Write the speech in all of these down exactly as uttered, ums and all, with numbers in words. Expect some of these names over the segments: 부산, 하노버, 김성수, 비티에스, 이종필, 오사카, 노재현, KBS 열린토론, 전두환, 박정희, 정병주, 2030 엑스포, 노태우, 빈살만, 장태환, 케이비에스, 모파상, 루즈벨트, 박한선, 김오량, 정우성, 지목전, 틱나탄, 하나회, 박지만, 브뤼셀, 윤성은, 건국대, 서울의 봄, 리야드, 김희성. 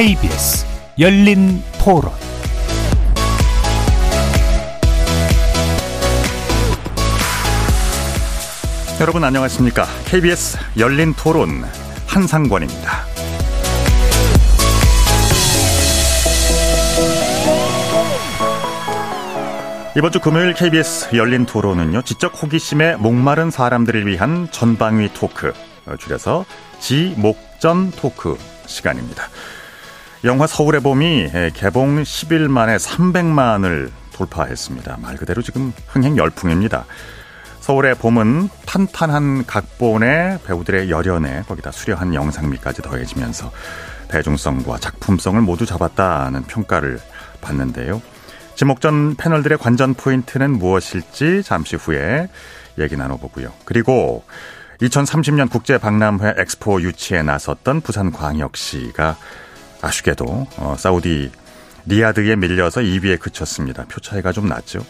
케이비에스 열린토론 여러분 안녕하십니까? 케이비에스 열린토론 한상권입니다. 이번 주 금요일 케이비에스 열린토론은요, 지적 호기심에 목마른 사람들을 위한 전방위 토크, 줄여서 지목전 토크 시간입니다. 영화 서울의 봄이 개봉 십 일 만에 삼백만을 돌파했습니다. 말 그대로 지금 흥행 열풍입니다. 서울의 봄은 탄탄한 각본에 배우들의 열연에 거기다 수려한 영상미까지 더해지면서 대중성과 작품성을 모두 잡았다는 평가를 받는데요. 지목전 패널들의 관전 포인트는 무엇일지 잠시 후에 얘기 나눠보고요. 그리고 이천삼십 년 국제박람회 엑스포 유치에 나섰던 부산광역시가 아쉽게도 사우디 리야드에 밀려서 이 위에 그쳤습니다. 표 차이가 좀 났죠.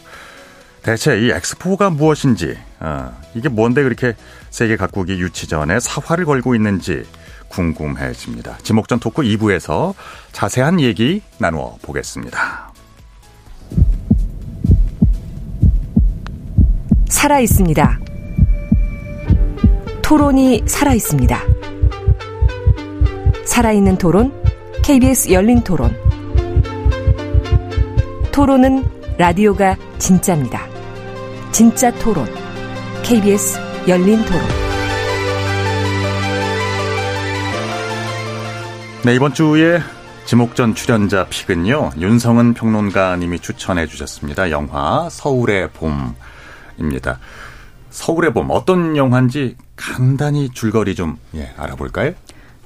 대체 이 엑스포가 무엇인지, 이게 뭔데 그렇게 세계 각국이 유치 전에 사활을 걸고 있는지 궁금해집니다. 지목전 토크 이 부에서 자세한 얘기 나누어 보겠습니다. 살아있습니다. 토론이 살아있습니다. 살아있는 토론, 케이비에스 열린토론. 토론은 라디오가 진짜입니다. 진짜 토론, 케이비에스 열린토론. 네, 이번 주에 지목전 출연자 픽은요, 윤성은 평론가님이 추천해 주셨습니다. 영화 서울의 봄입니다. 서울의 봄, 어떤 영화인지 간단히 줄거리 좀 예, 알아볼까요?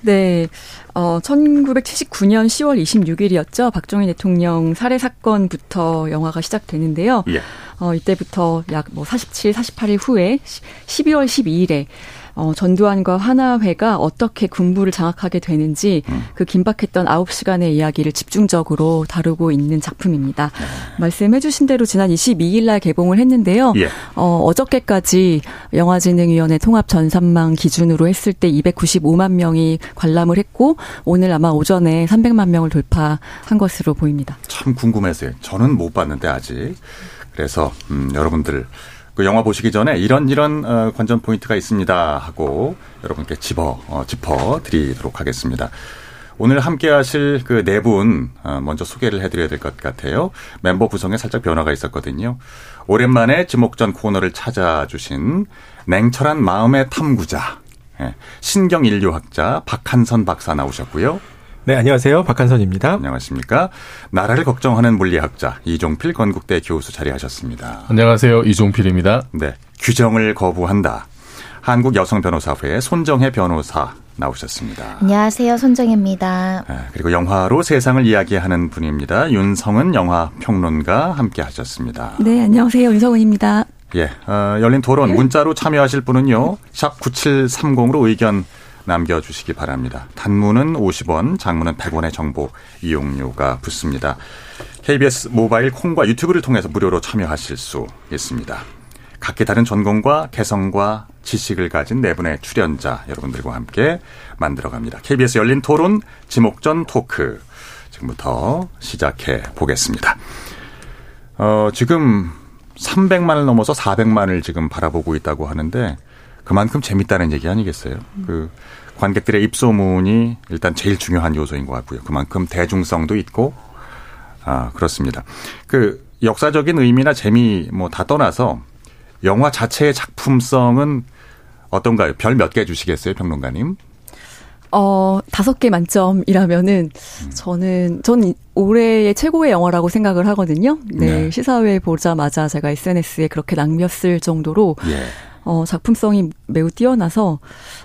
네, 어, 천구백칠십구 년 시월 이십육일이었죠. 박정희 대통령 살해 사건부터 영화가 시작되는데요. 예. 어, 이때부터 약 뭐 사십칠, 사십팔일 후에 십이월 십이일에 어, 전두환과 하나회가 어떻게 군부를 장악하게 되는지 음. 그 긴박했던 아홉 시간의 이야기를 집중적으로 다루고 있는 작품입니다. 네. 말씀해 주신 대로 지난 이십이일 날 개봉을 했는데요. 예. 어, 어저께까지 영화진흥위원회 통합 전산망 기준으로 했을 때 이백구십오만 명이 관람을 했고 오늘 아마 오전에 삼백만 명을 돌파한 것으로 보입니다. 참 궁금해서요. 저는 못 봤는데 아직. 그래서 음, 여러분들 그 영화 보시기 전에 이런 이런 관전 포인트가 있습니다 하고 여러분께 집어 어, 짚어 드리도록 하겠습니다. 오늘 함께하실 그 네 분 먼저 소개를 해드려야 될 것 같아요. 멤버 구성에 살짝 변화가 있었거든요. 오랜만에 지목전 코너를 찾아주신 냉철한 마음의 탐구자, 신경인류학자 박한선 박사 나오셨고요. 네, 안녕하세요. 박한선입니다. 안녕하십니까. 나라를 걱정하는 물리학자 이종필 건국대 교수 자리하셨습니다. 안녕하세요. 이종필입니다. 네, 규정을 거부한다. 한국여성변호사회 손정혜 변호사 나오셨습니다. 안녕하세요. 손정혜입니다. 네, 그리고 영화로 세상을 이야기하는 분입니다. 윤성은 영화평론가 함께 하셨습니다. 네, 안녕하세요. 윤성은입니다. 예, 어, 열린토론 네. 문자로 참여하실 분은요. 샵 구칠삼공으로 의견 남겨주시기 바랍니다. 단문은 오십 원, 장문은 백 원의 정보 이용료가 붙습니다. 케이비에스 모바일 콩과 유튜브를 통해서 무료로 참여하실 수 있습니다. 각기 다른 전공과 개성과 지식을 가진 네 분의 출연자 여러분들과 함께 만들어갑니다. 케이비에스 열린 토론 지목전 토크 지금부터 시작해 보겠습니다. 어, 지금 삼백만을 넘어서 사백만을 지금 바라보고 있다고 하는데 그만큼 재밌다는 얘기 아니겠어요? 그 관객들의 입소문이 일단 제일 중요한 요소인 것 같고요. 그만큼 대중성도 있고, 아, 그렇습니다. 그 역사적인 의미나 재미 뭐 다 떠나서 영화 자체의 작품성은 어떤가요? 별 몇 개 주시겠어요, 평론가님? 어, 다섯 개 만점이라면은 음. 저는, 전 올해의 최고의 영화라고 생각을 하거든요. 네, 네. 시사회 보자마자 제가 에스엔에스에 그렇게 낭비했을 정도로 예. 어, 작품성이 매우 뛰어나서,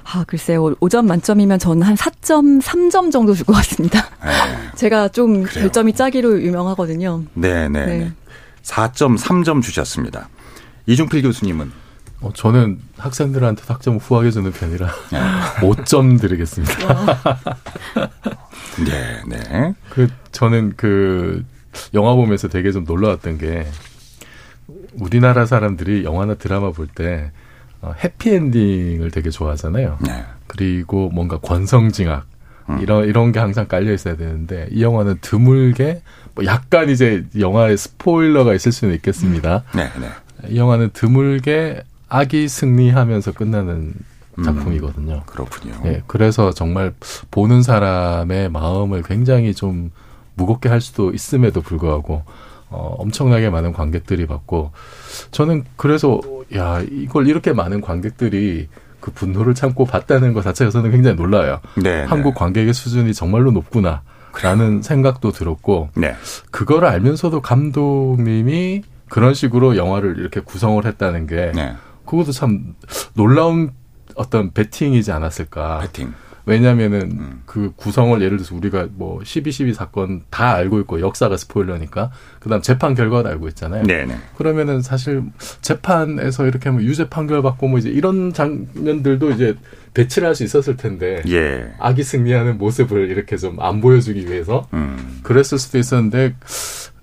아, 글쎄요, 오 점 만점이면 저는 한 사 점 삼 점 정도 줄 것 같습니다. 네. 제가 좀 그래요. 별점이 짜기로 유명하거든요. 네네. 네. 사 점 삼 점 주셨습니다. 이중필 교수님은? 어, 저는 학생들한테 학점 후하게 주는 편이라 네. 오 점 드리겠습니다. 네네. 네. 그, 저는 그, 영화 보면서 되게 좀 놀라웠던 게, 우리나라 사람들이 영화나 드라마 볼 때, 해피엔딩을 되게 좋아하잖아요. 네. 그리고 뭔가 권성징악, 음. 이런 이런 게 항상 깔려 있어야 되는데 이 영화는 드물게 뭐 약간 이제 영화의 스포일러가 있을 수는 있겠습니다. 음. 네, 네. 이 영화는 드물게 악이 승리하면서 끝나는 작품이거든요. 음, 그렇군요. 네, 그래서 정말 보는 사람의 마음을 굉장히 좀 무겁게 할 수도 있음에도 불구하고 어, 엄청나게 많은 관객들이 봤고 저는 그래서 야 이걸 이렇게 많은 관객들이 그 분노를 참고 봤다는 것 자체에서는 굉장히 놀라요. 네, 한국 네. 관객의 수준이 정말로 높구나 라는 생각도 들었고 네. 그걸 알면서도 감독님이 그런 식으로 영화를 이렇게 구성을 했다는 게 네. 그것도 참 놀라운 어떤 배팅이지 않았을까. 배팅. 왜냐면은 음. 그 구성을 예를 들어서 우리가 뭐 십이 십이 사건 다 알고 있고 역사가 스포일러니까 그다음 재판 결과도 알고 있잖아요. 네네. 그러면은 사실 재판에서 이렇게 뭐 유죄 판결 받고 뭐 이제 이런 장면들도 이제 배치를 할 수 있었을 텐데 예. 악이 승리하는 모습을 이렇게 좀 안 보여주기 위해서 음. 그랬을 수도 있었는데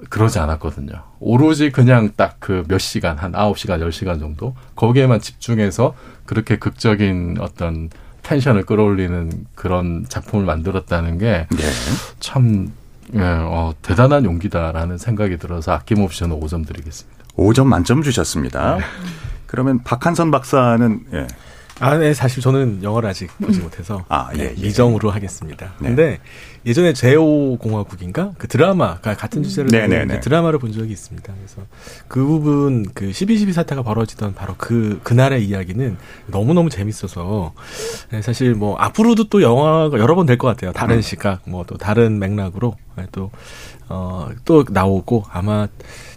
그러지 않았거든요. 오로지 그냥 딱 그 몇 시간 한 아홉 시간 열 시간 정도 거기에만 집중해서 그렇게 극적인 어떤 텐션을 끌어올리는 그런 작품을 만들었다는 게 참 네. 예, 어, 대단한 용기다라는 생각이 들어서 아낌없이 저는 오 점 드리겠습니다. 오 점 만점 주셨습니다. 네. 그러면 박한선 박사는 예. 아, 네. 사실 저는 영어를 아직 보지 못해서 아, 예, 예. 미정으로 하겠습니다. 그런데 네. 예전에 제오 공화국인가? 그 드라마가 같은 주제를 네, 네, 네. 드라마를 본 적이 있습니다. 그래서 그 부분 그 십이 십이 사태가 벌어지던 바로 그 그날의 이야기는 너무너무 재밌어서 사실 뭐 앞으로도 또 영화가 여러 번 될 것 같아요. 다른 시각, 뭐 또 다른 맥락으로 또 어, 또 나오고 아마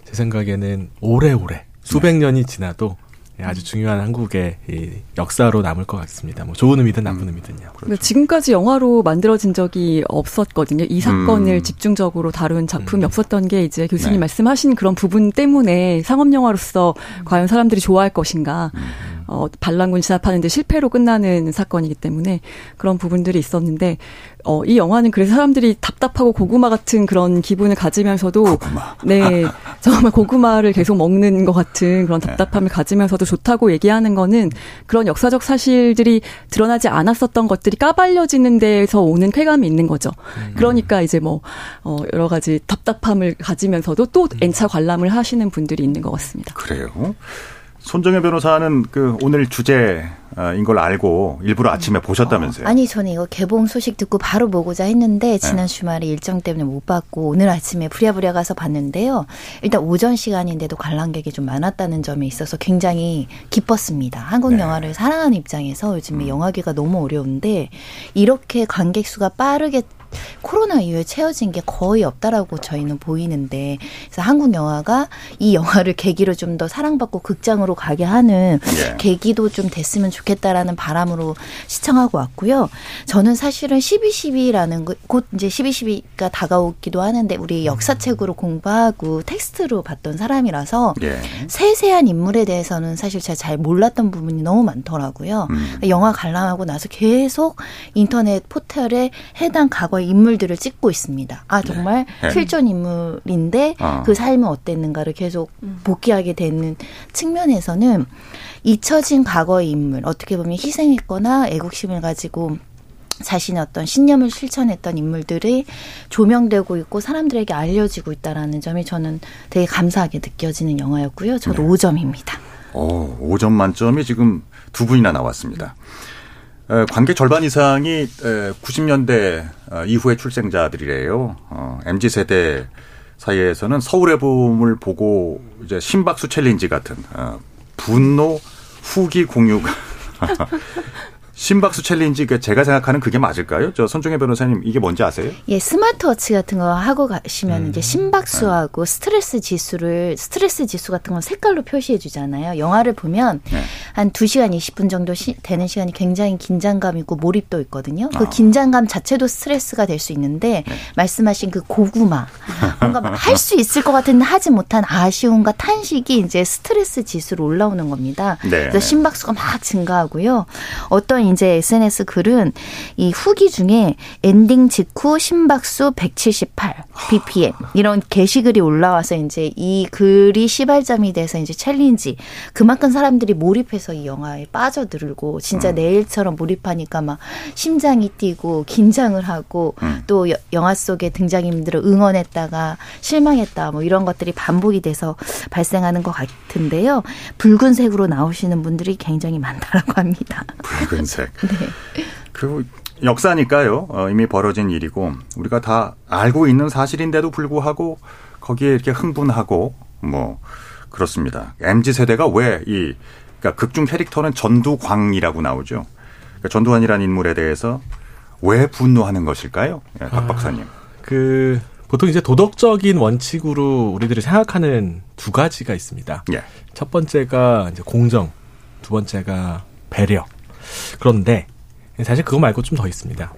제 생각에는 오래오래 수백 년이 지나도 아주 중요한 한국의 이 역사로 남을 것 같습니다. 뭐 좋은 의미든 나쁜 의미든요. 그렇죠. 지금까지 영화로 만들어진 적이 없었거든요. 이 사건을 음. 집중적으로 다룬 작품이 음. 없었던 게 이제 교수님 네. 말씀하신 그런 부분 때문에 상업영화로서 과연 사람들이 좋아할 것인가. 음. 어, 반란군 진압하는데 실패로 끝나는 사건이기 때문에 그런 부분들이 있었는데 어, 이 영화는 그래서 사람들이 답답하고 고구마 같은 그런 기분을 가지면서도 고구마. 네, 정말 고구마를 계속 먹는 것 같은 그런 답답함을 가지면서도 좋다고 얘기하는 거는 그런 역사적 사실들이 드러나지 않았었던 것들이 까발려지는 데에서 오는 쾌감이 있는 거죠. 그러니까 이제 뭐 어, 여러 가지 답답함을 가지면서도 또 N차 관람을 하시는 분들이 있는 것 같습니다. 그래요? 손정혜 변호사는 그 오늘 주제인 걸 알고 일부러 아침에 음. 보셨다면서요? 어, 아니 저는 이거 개봉 소식 듣고 바로 보고자 했는데 지난 네. 주말에 일정 때문에 못 봤고 오늘 아침에 부랴부랴 가서 봤는데요. 일단 오전 시간인데도 관람객이 좀 많았다는 점에 있어서 굉장히 기뻤습니다. 한국 네. 영화를 사랑하는 입장에서 요즘에 음. 영화계가 너무 어려운데 이렇게 관객 수가 빠르게 코로나 이후에 채워진 게 거의 없다라고 저희는 보이는데 그래서 한국 영화가 이 영화를 계기로 좀 더 사랑받고 극장으로 가게 하는 예. 계기도 좀 됐으면 좋겠다라는 바람으로 시청하고 왔고요. 저는 사실은 십이 십이라는 거, 곧 이제 십이 십이가 다가오기도 하는데 우리 역사책으로 공부하고 텍스트로 봤던 사람이라서 예. 세세한 인물에 대해서는 사실 제가 잘 몰랐던 부분이 너무 많더라고요. 음. 영화 관람하고 나서 계속 인터넷 포털에 해당 과거 인물들을 찍고 있습니다. 아 정말 네. 실존 인물인데 어. 그 삶은 어땠는가를 계속 복귀하게 되는 측면에서는 잊혀진 과거의 인물 어떻게 보면 희생했거나 애국심을 가지고 자신의 어떤 신념을 실천했던 인물들이 조명되고 있고 사람들에게 알려지고 있다라는 점이 저는 되게 감사하게 느껴지는 영화였고요. 저도 네. 오 점입니다. 오, 오 점 만점이 지금 두 분이나 나왔습니다. 관객 절반 이상이 구십 년대 이후의 출생자들이래요. 엠지 세대 사이에서는 서울의 봄을 보고 이제 심박수 챌린지 같은 분노 후기 공유가 심박수 챌린지 제가 생각하는 그게 맞을까요? 저 손정혜 변호사님 이게 뭔지 아세요? 예, 스마트워치 같은 거 하고 가시면 음. 이제 심박수하고 네. 스트레스 지수를 스트레스 지수 같은 건 색깔로 표시해 주잖아요. 영화를 보면 네. 한 두 시간 이십 분 정도 시, 되는 시간이 굉장히 긴장감이고 몰입도 있거든요. 그 아. 긴장감 자체도 스트레스가 될 수 있는데 네. 말씀하신 그 고구마 뭔가 막 할 수 있을 것 같은데 하지 못한 아쉬움과 탄식이 이제 스트레스 지수로 올라오는 겁니다. 네. 그래서 심박수가 막 증가하고요. 어떤 이제 에스엔에스 글은 이 후기 중에 엔딩 직후 심박수 백칠십팔 비피엠 이런 게시글이 올라와서 이제 이 글이 시발점이 돼서 이제 챌린지. 그만큼 사람들이 몰입해서 이 영화에 빠져들고 진짜 음. 내일처럼 몰입하니까 막 심장이 뛰고 긴장을 하고 음. 또 여, 영화 속의 등장인물들을 응원했다가 실망했다 뭐 이런 것들이 반복이 돼서 발생하는 것 같은데요. 붉은색으로 나오시는 분들이 굉장히 많다라고 합니다. 붉은색. 네. 그리고 역사니까요. 어, 이미 벌어진 일이고 우리가 다 알고 있는 사실인데도 불구하고 거기에 이렇게 흥분하고 뭐 그렇습니다. 엠지 세대가 왜 이 그러니까 극중 캐릭터는 전두광이라고 나오죠. 그러니까 전두환이라는 인물에 대해서 왜 분노하는 것일까요? 예, 박 아, 박사님. 그 보통 이제 도덕적인 원칙으로 우리들이 생각하는 두 가지가 있습니다. 예. 첫 번째가 이제 공정, 두 번째가 배려. 그런데 사실 그거 말고 좀 더 있습니다.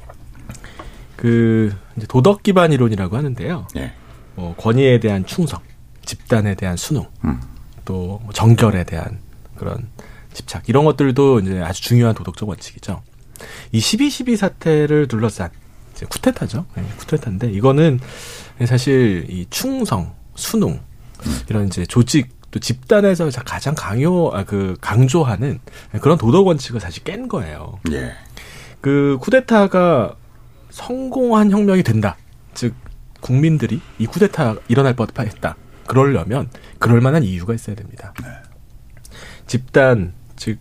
그 이제 도덕 기반 이론이라고 하는데요. 예. 뭐 권위에 대한 충성, 집단에 대한 순응, 음. 또 정결에 대한 그런 집착 이런 것들도 이제 아주 중요한 도덕적 원칙이죠. 이 십이 십이 사태를 둘러싼 이제 쿠데타죠. 네, 쿠데타인데 이거는 사실 이 충성, 순응 이런 이제 조직 또 집단에서 가장 강요, 아, 그 강조하는 그런 도덕 원칙을 사실 깬 거예요. 예. 그 쿠데타가 성공한 혁명이 된다. 즉 국민들이 이 쿠데타 일어날 법했다. 그러려면 그럴 만한 이유가 있어야 됩니다. 네. 집단, 즉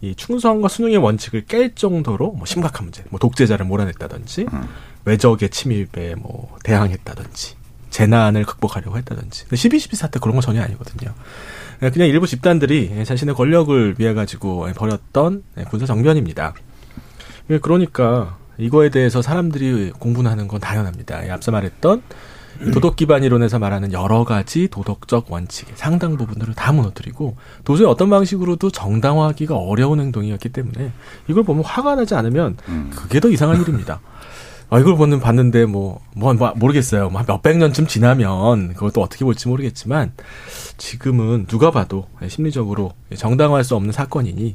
이 충성과 순응의 원칙을 깰 정도로 뭐 심각한 문제, 뭐 독재자를 몰아냈다든지 음. 외적의 침입에 뭐 대항했다든지 재난을 극복하려고 했다든지. 십이 십이 사태 그런 건 전혀 아니거든요. 그냥 일부 집단들이 자신의 권력을 위해 가지고 벌였던 군사 정변입니다. 그러니까 이거에 대해서 사람들이 공분하는 건 당연합니다. 앞서 말했던 도덕 기반 이론에서 말하는 여러 가지 도덕적 원칙의 상당 부분들을 다 무너뜨리고 도저히 어떤 방식으로도 정당화하기가 어려운 행동이었기 때문에 이걸 보면 화가 나지 않으면 그게 더 이상한 일입니다. 아, 이걸 보는 봤는데 뭐, 뭐, 뭐 모르겠어요. 뭐 몇백 년쯤 지나면 그것도 어떻게 볼지 모르겠지만 지금은 누가 봐도 심리적으로 정당화할 수 없는 사건이니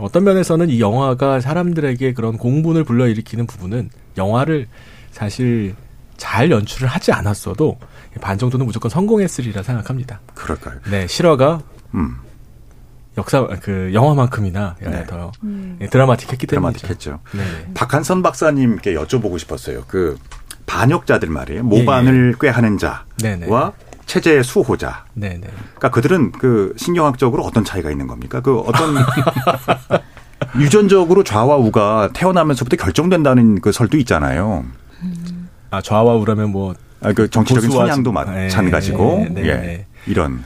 어떤 면에서는 이 영화가 사람들에게 그런 공분을 불러일으키는 부분은 영화를 사실 잘 연출을 하지 않았어도 반 정도는 무조건 성공했으리라 생각합니다. 그럴까요? 네, 실화가 음. 역사 그 영화만큼이나 네. 더 음. 드라마틱했기 때문에 드라마틱했죠. 네. 박한선 박사님께 여쭤보고 싶었어요. 그 반역자들 말이에요. 모반을 예. 꾀하는 자와 네네. 체제의 수호자. 네네. 그러니까 그들은 그 신경학적으로 어떤 차이가 있는 겁니까? 그 어떤 유전적으로 좌와 우가 태어나면서부터 결정된다는 그 설도 있잖아요. 음. 아, 좌와 우라면 뭐. 아, 그 정치적인 성향도 마찬가지고. 네, 네, 예. 네. 이런.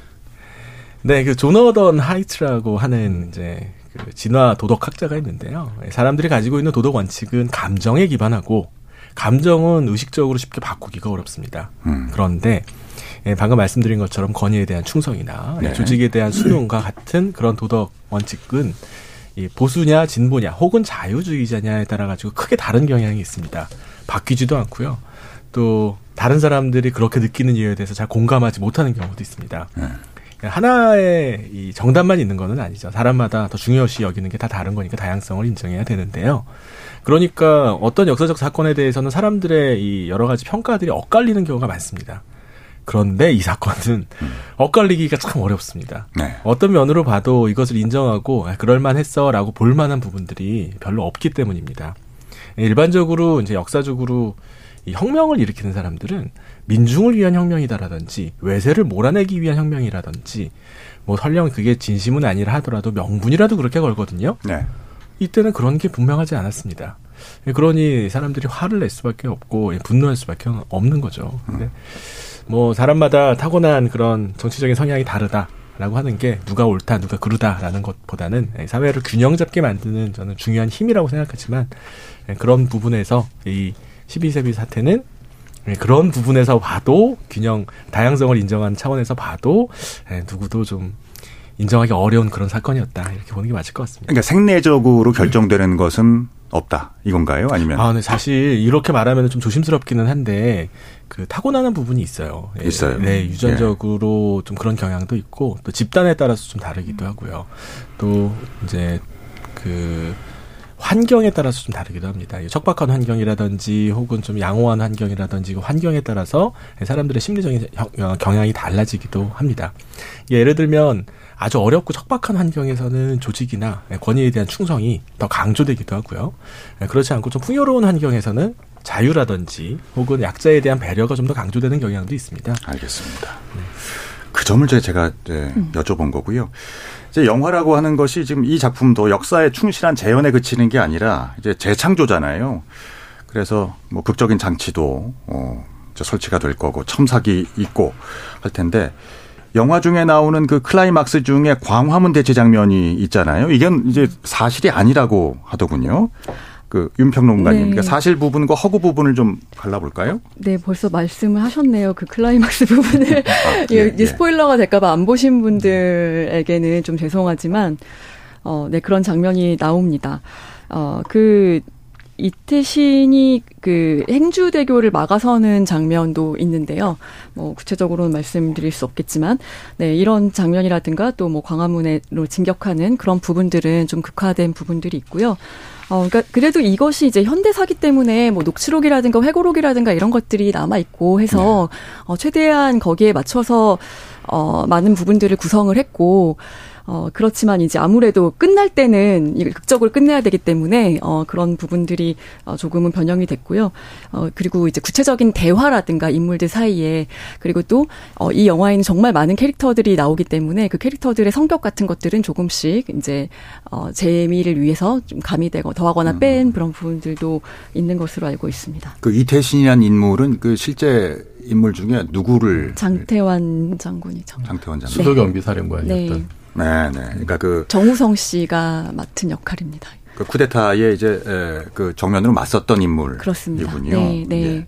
네, 그 존 어던 하이트라고 하는 이제 그 진화 도덕학자가 있는데요. 사람들이 가지고 있는 도덕 원칙은 감정에 기반하고 감정은 의식적으로 쉽게 바꾸기가 어렵습니다. 음. 그런데 예, 방금 말씀드린 것처럼 권위에 대한 충성이나 네. 조직에 대한 순응과 같은 그런 도덕 원칙은 이 보수냐 진보냐 혹은 자유주의자냐에 따라 가지고 크게 다른 경향이 있습니다. 바뀌지도 않고요. 또 다른 사람들이 그렇게 느끼는 이유에 대해서 잘 공감하지 못하는 경우도 있습니다. 네. 하나의 이 정답만 있는 건 아니죠. 사람마다 더 중요시 여기는 게 다 다른 거니까 다양성을 인정해야 되는데요. 그러니까 어떤 역사적 사건에 대해서는 사람들의 이 여러 가지 평가들이 엇갈리는 경우가 많습니다. 그런데 이 사건은 음. 엇갈리기가 참 어렵습니다. 네. 어떤 면으로 봐도 이것을 인정하고 그럴만했어라고 볼 만한 부분들이 별로 없기 때문입니다. 일반적으로 이제 역사적으로 이 혁명을 일으키는 사람들은 민중을 위한 혁명이다라든지 외세를 몰아내기 위한 혁명이라든지 뭐 설령 그게 진심은 아니라 하더라도 명분이라도 그렇게 걸거든요. 네. 이때는 그런 게 분명하지 않았습니다. 그러니 사람들이 화를 낼 수밖에 없고 분노할 수밖에 없는 거죠. 근데 음. 뭐 사람마다 타고난 그런 정치적인 성향이 다르다라고 하는 게 누가 옳다 누가 그르다라는 것보다는 사회를 균형 잡게 만드는 저는 중요한 힘이라고 생각하지만 그런 부분에서 이 십이 세기 사태는 그런 부분에서 봐도 균형 다양성을 인정하는 차원에서 봐도 누구도 좀 인정하기 어려운 그런 사건이었다 이렇게 보는 게 맞을 것 같습니다. 그러니까 생내적으로 결정되는 것은 없다 이건가요? 아니면 아, 네. 사실 이렇게 말하면 좀 조심스럽기는 한데 그 타고나는 부분이 있어요. 예. 있어요. 네, 유전적으로 예. 좀 그런 경향도 있고 또 집단에 따라서 좀 다르기도 하고요. 또 이제 그 환경에 따라서 좀 다르기도 합니다. 척박한 환경이라든지 혹은 좀 양호한 환경이라든지 환경에 따라서 사람들의 심리적인 경향이 달라지기도 합니다. 예를 들면 아주 어렵고 척박한 환경에서는 조직이나 권위에 대한 충성이 더 강조되기도 하고요. 그렇지 않고 좀 풍요로운 환경에서는 자유라든지 혹은 약자에 대한 배려가 좀 더 강조되는 경향도 있습니다. 알겠습니다. 네. 그 점을 제가 네, 여쭤본 거고요. 이제 영화라고 하는 것이 지금 이 작품도 역사에 충실한 재현에 그치는 게 아니라 이제 재창조잖아요. 그래서 뭐 극적인 장치도 어, 이제 설치가 될 거고 첨삭이 있고 할 텐데 영화 중에 나오는 그 클라이막스 중에 광화문 대치 장면이 있잖아요. 이건 이제 사실이 아니라고 하더군요. 그 윤평론가님, 네. 그러니까 사실 부분과 허구 부분을 좀 갈라볼까요? 네, 벌써 말씀을 하셨네요. 그 클라이막스 부분을 아, 예, 이제 예. 스포일러가 될까봐 안 보신 분들에게는 좀 죄송하지만, 어, 네 그런 장면이 나옵니다. 어, 그 이태신이 그 행주대교를 막아서는 장면도 있는데요. 뭐 구체적으로는 말씀드릴 수 없겠지만, 네 이런 장면이라든가 또 뭐 광화문으로 진격하는 그런 부분들은 좀 극화된 부분들이 있고요. 어, 그러니까 그래도 이것이 이제 현대사기 때문에 뭐 녹취록이라든가 회고록이라든가 이런 것들이 남아 있고 해서 네. 어, 최대한 거기에 맞춰서 어, 많은 부분들을 구성을 했고 어, 그렇지만 이제 아무래도 끝날 때는 이걸 극적으로 끝내야 되기 때문에 어, 그런 부분들이 어, 조금은 변형이 됐고요. 어, 그리고 이제 구체적인 대화라든가 인물들 사이에 그리고 또 어, 이 영화에는 정말 많은 캐릭터들이 나오기 때문에 그 캐릭터들의 성격 같은 것들은 조금씩 이제 어, 재미를 위해서 좀 가미되고 더하거나 뺀 그런 부분들도 있는 것으로 알고 있습니다. 그 이태신이라는 인물은 그 실제 인물 중에 누구를 장태환 장군이죠. 장태환 장군. 수도경비사령관이었던. 네. 네, 네. 그러니까 그 정우성 씨가 맡은 역할입니다. 그 쿠데타에 이제 그 정면으로 맞섰던 인물. 그렇습니다. 이군요. 네, 네. 예.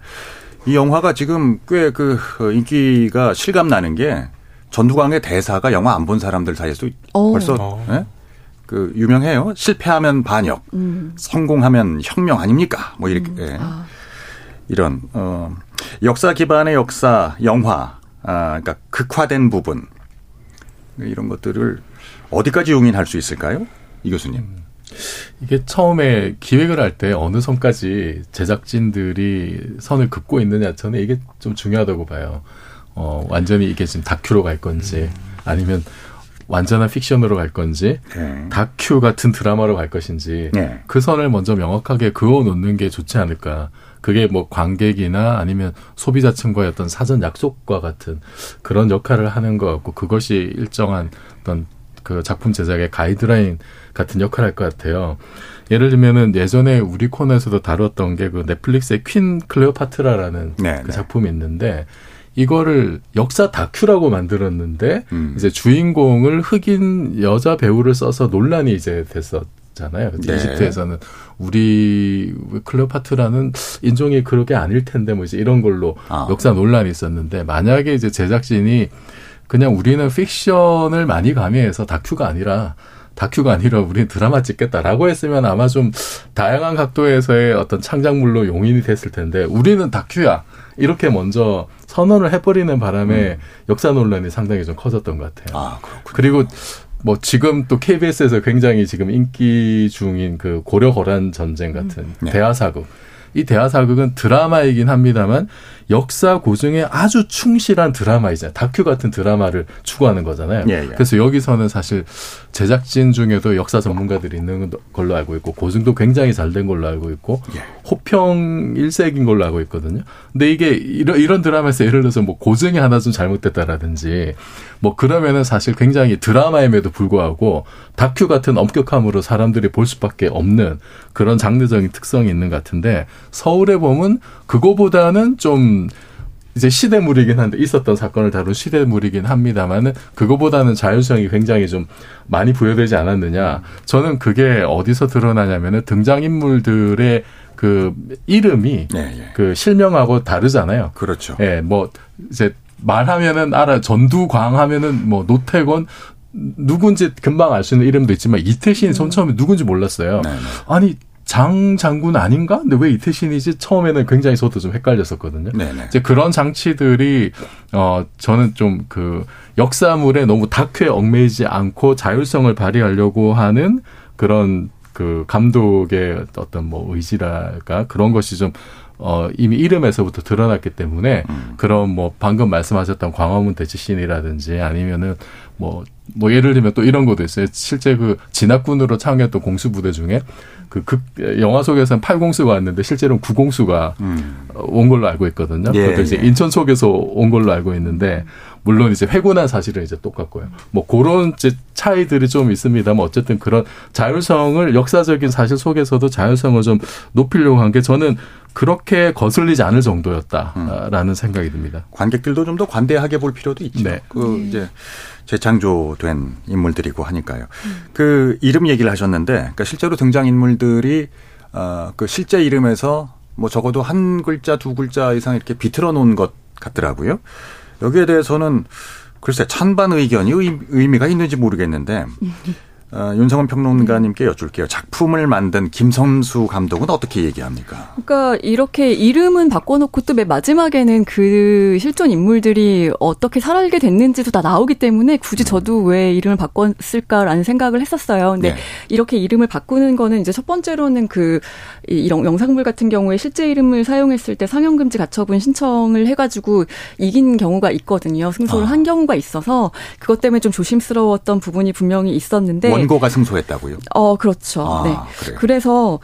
이 영화가 지금 꽤 그 인기가 실감 나는 게 전두광의 대사가 영화 안 본 사람들 사이에서 오. 벌써 예? 그 유명해요. 실패하면 반역, 음. 성공하면 혁명 아닙니까? 뭐 이렇게 음. 예. 아. 이런 어, 역사 기반의 역사 영화, 아, 그러니까 극화된 부분. 이런 것들을 어디까지 용인할 수 있을까요? 이 교수님. 이게 처음에 기획을 할 때 어느 선까지 제작진들이 선을 긋고 있느냐 저는 이게 좀 중요하다고 봐요. 어, 완전히 이게 지금 다큐로 갈 건지 아니면 완전한 픽션으로 갈 건지 네. 다큐 같은 드라마로 갈 것인지 네. 그 선을 먼저 명확하게 그어놓는 게 좋지 않을까. 그게 뭐 관객이나 아니면 소비자층과의 어떤 사전 약속과 같은 그런 역할을 하는 것 같고 그것이 일정한 어떤 그 작품 제작의 가이드라인 같은 역할을 할 것 같아요. 예를 들면은 예전에 우리 코너에서도 다뤘던 게 그 넷플릭스의 퀸 클레오파트라라는 네, 그 네. 작품이 있는데 이거를 역사 다큐라고 만들었는데 음. 이제 주인공을 흑인 여자 배우를 써서 논란이 이제 됐었. 잖아요. 네. 이집트에서는 우리 클레오파트라는 인종이 그렇게 아닐 텐데 뭐 이제 이런 걸로 아. 역사 논란이 있었는데 만약에 이제 제작진이 그냥 우리는 픽션을 많이 가미해서 다큐가 아니라 다큐가 아니라 우리는 드라마 찍겠다라고 했으면 아마 좀 다양한 각도에서의 어떤 창작물로 용인이 됐을 텐데 우리는 다큐야. 이렇게 먼저 선언을 해버리는 바람에 음. 역사 논란이 상당히 좀 커졌던 것 같아요. 아, 그렇군요. 그리고 뭐 지금 또 케이비에스에서 굉장히 지금 인기 중인 그 고려 거란 전쟁 같은 네. 대하사극. 이 대하사극은 드라마이긴 합니다만 역사 고증에 아주 충실한 드라마이잖아요. 다큐 같은 드라마를 추구하는 거잖아요. 예, 예. 그래서 여기서는 사실 제작진 중에도 역사 전문가들이 있는 걸로 알고 있고 고증도 굉장히 잘된 걸로 알고 있고 예. 호평 일색인 걸로 알고 있거든요. 근데 이게 이런, 이런 드라마에서 예를 들어서 뭐 고증이 하나 좀 잘못됐다라든지 뭐 그러면은 사실 굉장히 드라마임에도 불구하고 다큐 같은 엄격함으로 사람들이 볼 수밖에 없는 그런 장르적인 특성이 있는 것 같은데 서울의 봄은 그거보다는 좀 이제 시대물이긴 한데 있었던 사건을 다룬 시대물이긴 합니다만은 그거보다는 자율성이 굉장히 좀 많이 부여되지 않았느냐. 저는 그게 어디서 드러나냐면은 등장인물들의 그 이름이 네, 네. 그 실명하고 다르잖아요. 그렇죠. 예, 뭐 이제 말하면은 알아 전두광 하면은 뭐 노태권 누군지 금방 알 수 있는 이름도 있지만 이태신이 전 처음에 누군지 몰랐어요. 네, 네. 아니 장 장군 아닌가? 근데 왜 이태신이지? 처음에는 굉장히 저도 좀 헷갈렸었거든요. 네네. 이제 그런 장치들이 어 저는 좀 그 역사물에 너무 다큐에 얽매이지 않고 자율성을 발휘하려고 하는 그런 그 감독의 어떤 뭐 의지랄까 그런 것이 좀 어, 이미 이름에서부터 드러났기 때문에 음. 그런 뭐 방금 말씀하셨던 광화문 대치신이라든지 아니면은 뭐, 뭐 예를 들면 또 이런 것도 있어요. 실제 그 진압군으로 창의했던 공수부대 중에 그 극, 영화 속에서는 팔공수가 왔는데 실제로는 구공수가 음. 온 걸로 알고 있거든요. 예, 그것도 이제 예. 인천 속에서 온 걸로 알고 있는데 물론 이제 회군한 사실은 이제 똑같고요. 뭐 그런 차이들이 좀 있습니다만 어쨌든 그런 자율성을 역사적인 사실 속에서도 자율성을 좀 높이려고 한 게 저는 그렇게 거슬리지 않을 정도였다라는 음. 생각이 듭니다. 관객들도 좀 더 관대하게 볼 필요도 있죠. 네. 그 이제 재창조된 인물들이고 하니까요. 음. 그 이름 얘기를 하셨는데, 그러니까 실제로 등장 인물들이 어, 그 실제 이름에서 뭐 적어도 한 글자 두 글자 이상 이렇게 비틀어 놓은 것 같더라고요. 여기에 대해서는 글쎄 찬반 의견이 의미가 있는지 모르겠는데. 어, 윤성은 평론가님께 여쭐게요. 작품을 만든 김성수 감독은 어떻게 얘기합니까? 그러니까 이렇게 이름은 바꿔놓고 또 맨 마지막에는 그 실존 인물들이 어떻게 살아가게 됐는지도 다 나오기 때문에 굳이 저도 왜 이름을 바꿨을까라는 생각을 했었어요. 근데 네. 이렇게 이름을 바꾸는 거는 이제 첫 번째로는 그 이런 영상물 같은 경우에 실제 이름을 사용했을 때 상영금지 가처분 신청을 해가지고 이긴 경우가 있거든요. 승소를 아. 한 경우가 있어서 그것 때문에 좀 조심스러웠던 부분이 분명히 있었는데. 원 원고가 승소했다고요? 어, 그렇죠. 아, 네. 그래요. 그래서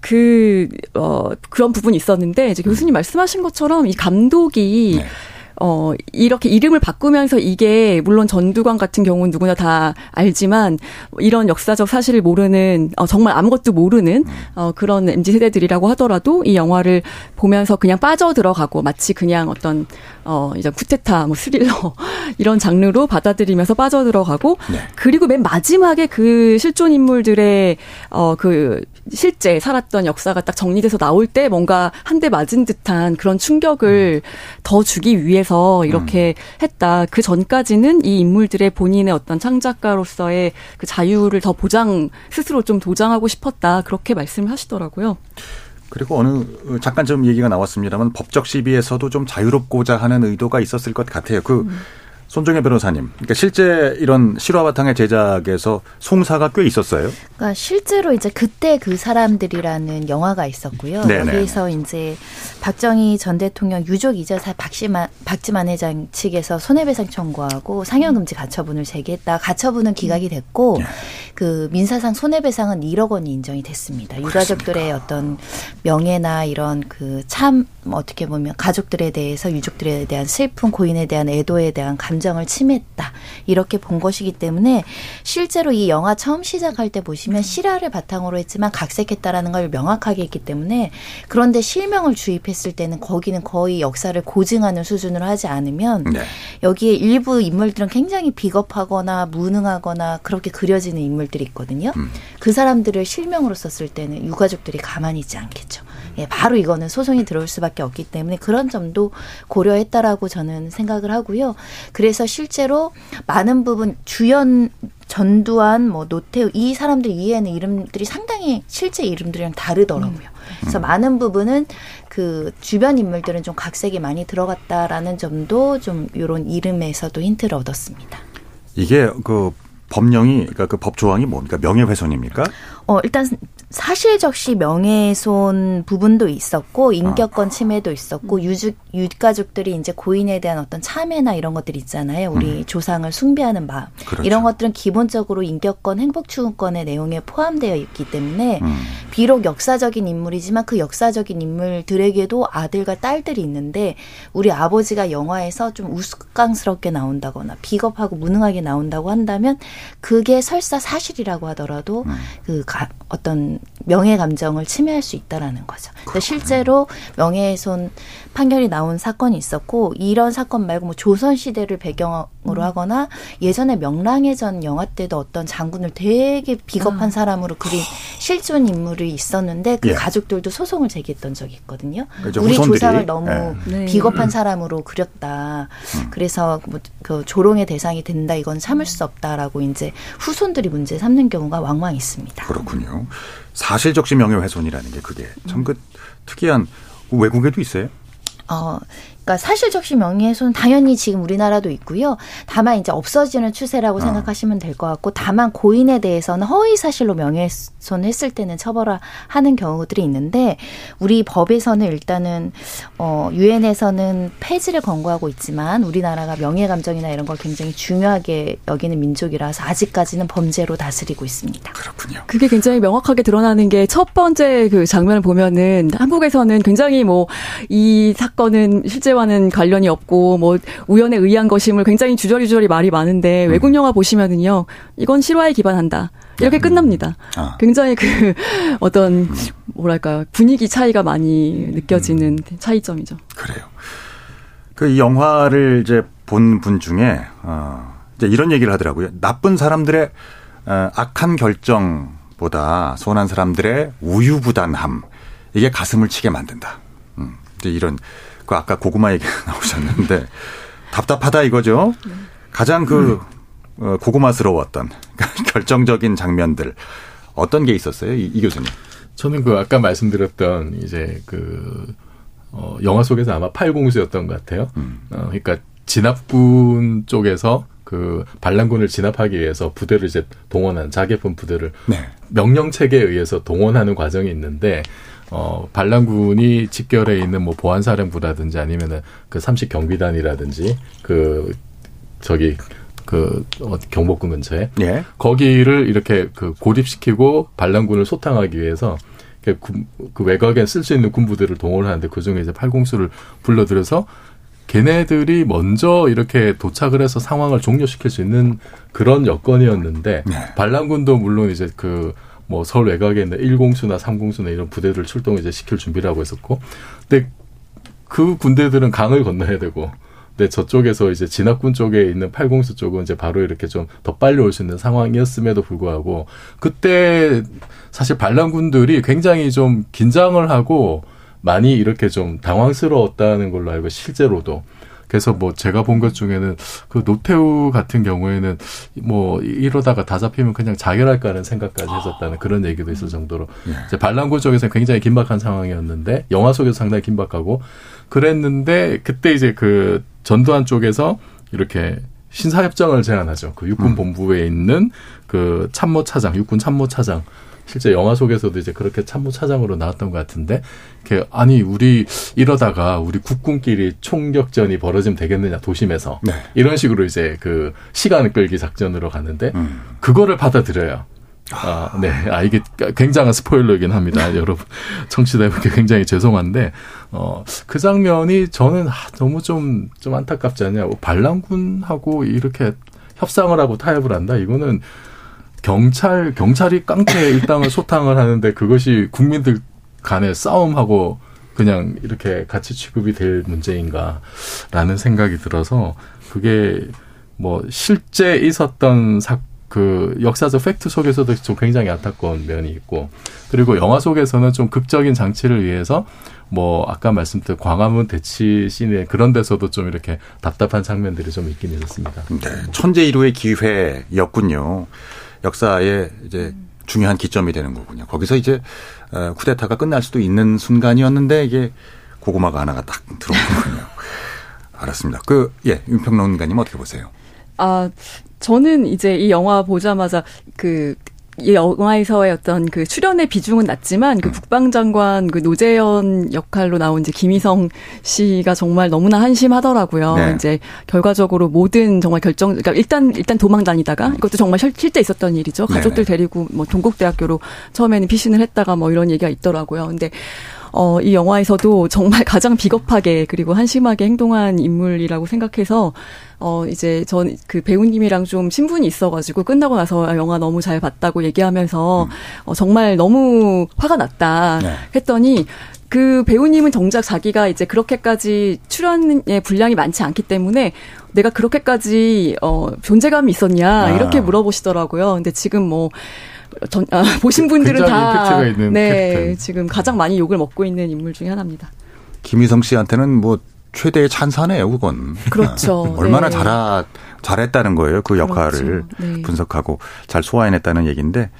그 어, 그런 부분이 있었는데 이제 교수님 음. 말씀하신 것처럼 이 감독이 네. 어, 이렇게 이름을 바꾸면서 이게 물론 전두환 같은 경우는 누구나 다 알지만 이런 역사적 사실을 모르는 어, 정말 아무것도 모르는 어, 그런 엠지 세대들이라고 하더라도 이 영화를 보면서 그냥 빠져들어가고 마치 그냥 어떤 어, 이제 쿠데타 뭐 스릴러 이런 장르로 받아들이면서 빠져들어가고 네. 그리고 맨 마지막에 그 실존 인물들의 어, 그 실제 살았던 역사가 딱 정리돼서 나올 때 뭔가 한 대 맞은 듯한 그런 충격을 음. 더 주기 위해서 이렇게 음. 했다. 그 전까지는 이 인물들의 본인의 어떤 창작가로서의 그 자유를 더 보장, 스스로 좀 도장하고 싶었다. 그렇게 말씀을 하시더라고요. 그리고 어느, 잠깐 좀 얘기가 나왔습니다만 법적 시비에서도 좀 자유롭고자 하는 의도가 있었을 것 같아요. 그 음. 손정혜 변호사님, 그러니까 실제 이런 실화 바탕의 제작에서 송사가 꽤 있었어요. 그러니까 실제로 이제 그때 그 사람들이라는 영화가 있었고요. 네네. 여기서 이제 박정희 전 대통령 유족 이자사 박지만, 박지만 회장 측에서 손해배상 청구하고 상영금지 가처분을 제기했다. 가처분은 기각이 됐고 네. 그 민사상 손해배상은 일억 원이 인정이 됐습니다. 유가족들의 어떤 명예나 이런 그 참 어떻게 보면 가족들에 대해서 유족들에 대한 슬픔, 고인에 대한 애도에 대한 감. 감정을 침해했다. 이렇게 본 것이기 때문에 실제로 이 영화 처음 시작할 때 보시면 실화를 바탕으로 했지만 각색했다라는 걸 명확하게 했기 때문에 그런데 실명을 주입했을 때는 거기는 거의 역사를 고증하는 수준으로 하지 않으면 네. 여기에 일부 인물들은 굉장히 비겁하거나 무능하거나 그렇게 그려지는 인물들이 있거든요. 음. 그 사람들을 실명으로 썼을 때는 유가족들이 가만히 있지 않겠죠. 예, 바로 이거는 소송이 들어올 수밖에 없기 때문에 그런 점도 고려했다라고 저는 생각을 하고요. 그래서 실제로 많은 부분 주연 전두환, 뭐 노태우 이 사람들 이외에는 이름들이 상당히 실제 이름들이랑 다르더라고요. 그래서 많은 부분은 그 주변 인물들은 좀 각색이 많이 들어갔다라는 점도 좀 이런 이름에서도 힌트를 얻었습니다. 이게 그 법령이 그러니까 그 법 조항이 뭡니까? 명예훼손입니까? 어 일단 사실적시 명예훼손 부분도 있었고 인격권 침해도 있었고 유족 유가족들이 이제 고인에 대한 어떤 참회나 이런 것들 있잖아요. 우리 음. 조상을 숭배하는 마음 그렇죠. 이런 것들은 기본적으로 인격권 행복추구권의 내용에 포함되어 있기 때문에 음. 비록 역사적인 인물이지만 그 역사적인 인물들에게도 아들과 딸들이 있는데 우리 아버지가 영화에서 좀 우스꽝스럽게 나온다거나 비겁하고 무능하게 나온다고 한다면 그게 설사 사실이라고 하더라도 음. 그 가, 어떤 명예 감정을 침해할 수 있다라는 거죠. 그러니까 실제로 명예훼손 판결이 나온 사건이 있었고 이런 사건 말고 뭐 조선 시대를 배경으로 음. 하거나 예전에 명랑의 전 영화 때도 어떤 장군을 되게 비겁한 아. 사람으로 그린 실존 인물이 있었는데 그 예. 가족들도 소송을 제기했던 적이 있거든요. 그렇죠. 우리 후손들이. 조상을 너무 네. 비겁한 사람으로 그렸다. 음. 그래서 뭐 그 조롱의 대상이 된다. 이건 참을 수 없다라고 이제 후손들이 문제 삼는 경우가 왕왕 있습니다. 그렇군요. 사실적시 명예훼손이라는 게 그게 참 그 특이한 외국에도 있어요? 어, 그러니까 사실적시 명예훼손은 당연히 지금 우리나라도 있고요. 다만 이제 없어지는 추세라고 어. 생각하시면 될 것 같고, 다만 고인에 대해서는 허위사실로 명예훼손을 했을 때는 처벌하는 경우들이 있는데, 우리 법에서는 일단은 어, 유엔에서는 폐지를 권고하고 있지만 우리나라가 명예감정이나 이런 걸 굉장히 중요하게 여기는 민족이라서 아직까지는 범죄로 다스리고 있습니다. 그렇군요. 그게 굉장히 명확하게 드러나는 게 첫 번째 그 장면을 보면은 한국에서는 굉장히 뭐 이 사건은 실제와는 관련이 없고 뭐 우연에 의한 것임을 굉장히 주저리주저리 말이 많은데 음. 외국 영화 보시면은요 이건 실화에 기반한다 이렇게 끝납니다. 음. 아. 굉장히 그 어떤 뭐랄까요 분위기 차이가 많이 느껴지는 음. 차이점이죠. 그래요. 그 이 영화를 이제 본 분 중에 어 이제 이런 얘기를 하더라고요. 나쁜 사람들의 악한 결정보다 선한 사람들의 우유부단함 이게 가슴을 치게 만든다. 음. 이제 이런 그 아까 고구마 얘기가 나오셨는데 답답하다 이거죠. 가장 그 음. 고구마스러웠던 결정적인 장면들 어떤 게 있었어요, 이, 이 교수님? 저는 그 아까 말씀드렸던 이제 그 어, 영화 속에서 아마 팔공수였던 것 같아요. 음. 어, 그러니까 진압군 쪽에서 그 반란군을 진압하기 위해서 부대를 이제 동원한 자개폰 부대를 네. 명령 체계에 의해서 동원하는 과정이 있는데. 어, 반란군이 직결해 있는 뭐 보안사령부라든지 아니면은 그 삼십 경비단이라든지 그 저기 그 경복궁 근처에 예. 거기를 이렇게 그 고립시키고 반란군을 소탕하기 위해서 그, 그 외곽에 쓸 수 있는 군부들을 동원하는데 그 중에 이제 팔공수를 불러들여서 걔네들이 먼저 이렇게 도착을 해서 상황을 종료시킬 수 있는 그런 여건이었는데 예. 반란군도 물론 이제 그 뭐 서울 외곽에 있는 일공수나 삼공수나 이런 부대들 출동 이제 시킬 준비를 하고 있었고, 근데 그 군대들은 강을 건너야 되고, 근데 저쪽에서 이제 진압군 쪽에 있는 팔공수 쪽은 이제 바로 이렇게 좀 더 빨리 올 수 있는 상황이었음에도 불구하고 그때 사실 반란군들이 굉장히 좀 긴장을 하고 많이 이렇게 좀 당황스러웠다는 걸로 알고 실제로도. 그래서 뭐 제가 본 것 중에는 그 노태우 같은 경우에는 뭐 이러다가 다 잡히면 그냥 자결할까라는 생각까지 했었다는 그런 얘기도 있을 정도로 네. 이제 반란군 쪽에서는 굉장히 긴박한 상황이었는데 영화 속에서 상당히 긴박하고 그랬는데 그때 이제 그 전두환 쪽에서 이렇게 신사협정을 제안하죠. 그 육군 본부에 있는 그 참모차장, 육군 참모차장. 실제 영화 속에서도 이제 그렇게 참모차장으로 나왔던 것 같은데, 이렇게 아니 우리 이러다가 우리 국군끼리 총격전이 벌어지면 되겠느냐 도심에서 네. 이런 식으로 이제 그 시간 끌기 작전으로 갔는데 음. 그거를 받아들여요. 아, 네, 아 이게 굉장한 스포일러이긴 합니다, 여러분 청취자분께 굉장히 죄송한데 어, 그 장면이 저는 아, 너무 좀 좀 안타깝지 않냐. 반란군하고 이렇게 협상을 하고 타협을 한다 이거는. 경찰, 경찰이 깡패 일당을 소탕을 하는데 그것이 국민들 간의 싸움하고 그냥 이렇게 같이 취급이 될 문제인가라는 생각이 들어서 그게 뭐 실제 있었던 사, 그 역사적 팩트 속에서도 좀 굉장히 안타까운 면이 있고 그리고 영화 속에서는 좀 극적인 장치를 위해서 뭐 아까 말씀드린 광화문 대치 씬에 그런 데서도 좀 이렇게 답답한 장면들이 좀 있긴 있었습니다. 네, 천재이루의 기회였군요. 역사의 이제 중요한 기점이 되는 거군요. 거기서 이제 쿠데타가 끝날 수도 있는 순간이었는데 이게 고구마가 하나가 딱 들어온 거군요. 알았습니다. 그, 예, 윤평론가님 어떻게 보세요? 아, 저는 이제 이 영화 보자마자 그, 이 영화에서의 어떤 그 출연의 비중은 낮지만 그 국방장관 그 노재현 역할로 나온 이제 김희성 씨가 정말 너무나 한심하더라고요. 네. 이제 결과적으로 모든 정말 결정, 그러니까 일단, 일단 도망 다니다가 이것도 정말 실제 있었던 일이죠. 가족들 네네. 데리고 뭐 동국대학교로 처음에는 피신을 했다가 뭐 이런 얘기가 있더라고요. 근데 어, 이 영화에서도 정말 가장 비겁하게 그리고 한심하게 행동한 인물이라고 생각해서 어, 이제 전 그 배우님이랑 좀 친분이 있어가지고 끝나고 나서 영화 너무 잘 봤다고 얘기하면서 음. 어, 정말 너무 화가 났다 네. 했더니 그 배우님은 정작 자기가 이제 그렇게까지 출연의 분량이 많지 않기 때문에 내가 그렇게까지 어, 존재감이 있었냐 아. 이렇게 물어보시더라고요. 근데 지금 뭐 전, 아, 보신 분들은 다, 네, 캡틴. 지금 가장 많이 욕을 먹고 있는 인물 중에 하나입니다. 김희성 씨한테는 뭐 최대의 찬사네요, 그건. 그렇죠. 얼마나 네. 잘하, 잘했다는 거예요, 그 역할을 그렇죠. 네. 분석하고 잘 소화해냈다는 얘기인데,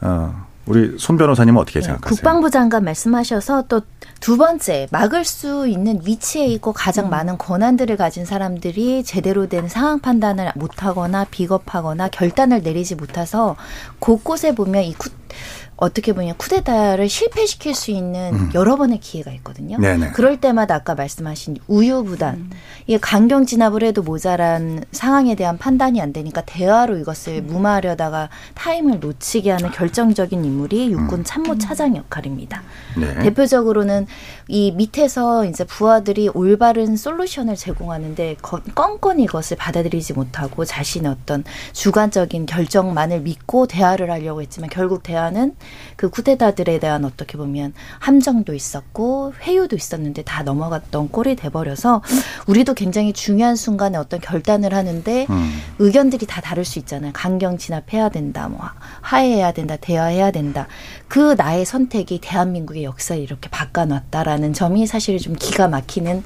어, 우리 손 변호사님은 어떻게 네, 생각하세요? 국방부 장관 말씀하셔서 또 두 번째 막을 수 있는 위치에 있고 가장 음. 많은 권한들을 가진 사람들이 제대로 된 상황 판단을 못하거나 비겁하거나 결단을 내리지 못해서 곳곳에 보면 이 구, 어떻게 보면 쿠데타를 실패시킬 수 있는 음. 여러 번의 기회가 있거든요. 네네. 그럴 때마다 아까 말씀하신 우유부단, 음. 이게 강경 진압을 해도 모자란 상황에 대한 판단이 안 되니까 대화로 이것을 무마하려다가 타임을 놓치게 하는 결정적인 인물이 육군 참모 차장 역할입니다. 네. 대표적으로는 이 밑에서 이제 부하들이 올바른 솔루션을 제공하는데 껌껌이 이것을 받아들이지 못하고 자신의 어떤 주관적인 결정만을 믿고 대화를 하려고 했지만 결국 대화는 그 쿠데타들에 대한 어떻게 보면 함정도 있었고 회유도 있었는데 다 넘어갔던 꼴이 돼버려서 우리도 굉장히 중요한 순간에 어떤 결단을 하는데 음. 의견들이 다 다를 수 있잖아요. 강경 진압해야 된다, 뭐 하해해야 된다, 대화해야 된다. 그 나의 선택이 대한민국의 역사를 이렇게 바꿔놨다라는 점이 사실 좀 기가 막히는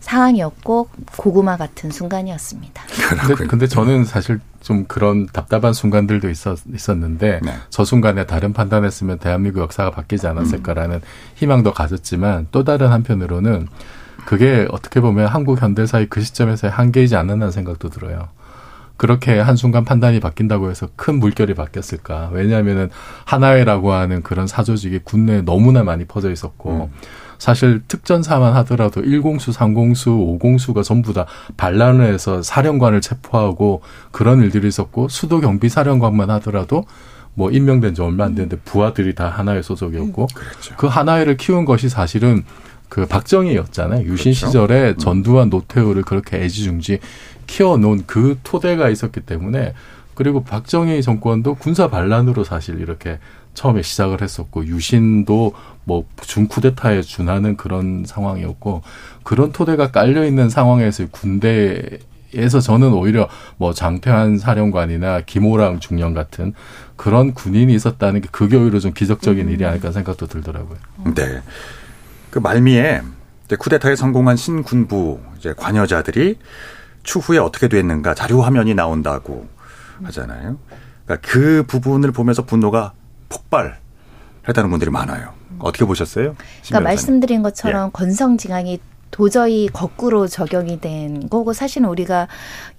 상황이었고 고구마 같은 순간이었습니다. 근데, 근데 저는 사실 좀 그런 답답한 순간들도 있었, 있었는데 네. 저 순간에 다른 판단했으면 대한민국 역사가 바뀌지 않았을까라는 음. 희망도 가졌지만 또 다른 한편으로는 그게 어떻게 보면 한국 현대사의 그 시점에서의 한계이지 않았나 생각도 들어요. 그렇게 한순간 판단이 바뀐다고 해서 큰 물결이 바뀌었을까. 왜냐하면 하나회라고 하는 그런 사조직이 국내에 너무나 많이 퍼져 있었고 음. 사실 특전사만 하더라도 일공수, 삼공수, 오공수가 전부 다 반란을 해서 사령관을 체포하고 그런 일들이 있었고 수도 경비 사령관만 하더라도 뭐 임명된 지 얼마 안 됐는데 부하들이 다 하나회 소속이었고 음, 그렇죠. 그 하나회를 키운 것이 사실은 그 박정희였잖아요. 유신 그렇죠. 시절에 전두환, 노태우를 그렇게 애지중지 키워놓은 그 토대가 있었기 때문에 그리고 박정희 정권도 군사 반란으로 사실 이렇게 처음에 시작을 했었고 유신도 뭐 준쿠데타에 준하는 그런 상황이었고 그런 토대가 깔려 있는 상황에서 군대에서 저는 오히려 뭐 장태환 사령관이나 김오량 중령 같은 그런 군인이 있었다는 게 그게 오히려 좀 기적적인 일이 아닐까 생각도 들더라고요. 네. 그 말미에 이제 쿠데타에 성공한 신군부 이제 관여자들이 추후에 어떻게 됐는가 자료 화면이 나온다고 하잖아요. 그러니까 그 부분을 보면서 분노가 폭발했다는 분들이 많아요. 어떻게 보셨어요? 그러니까 말씀드린 것처럼 예. 권성징악이 도저히 거꾸로 적용이 된 거고 사실은 우리가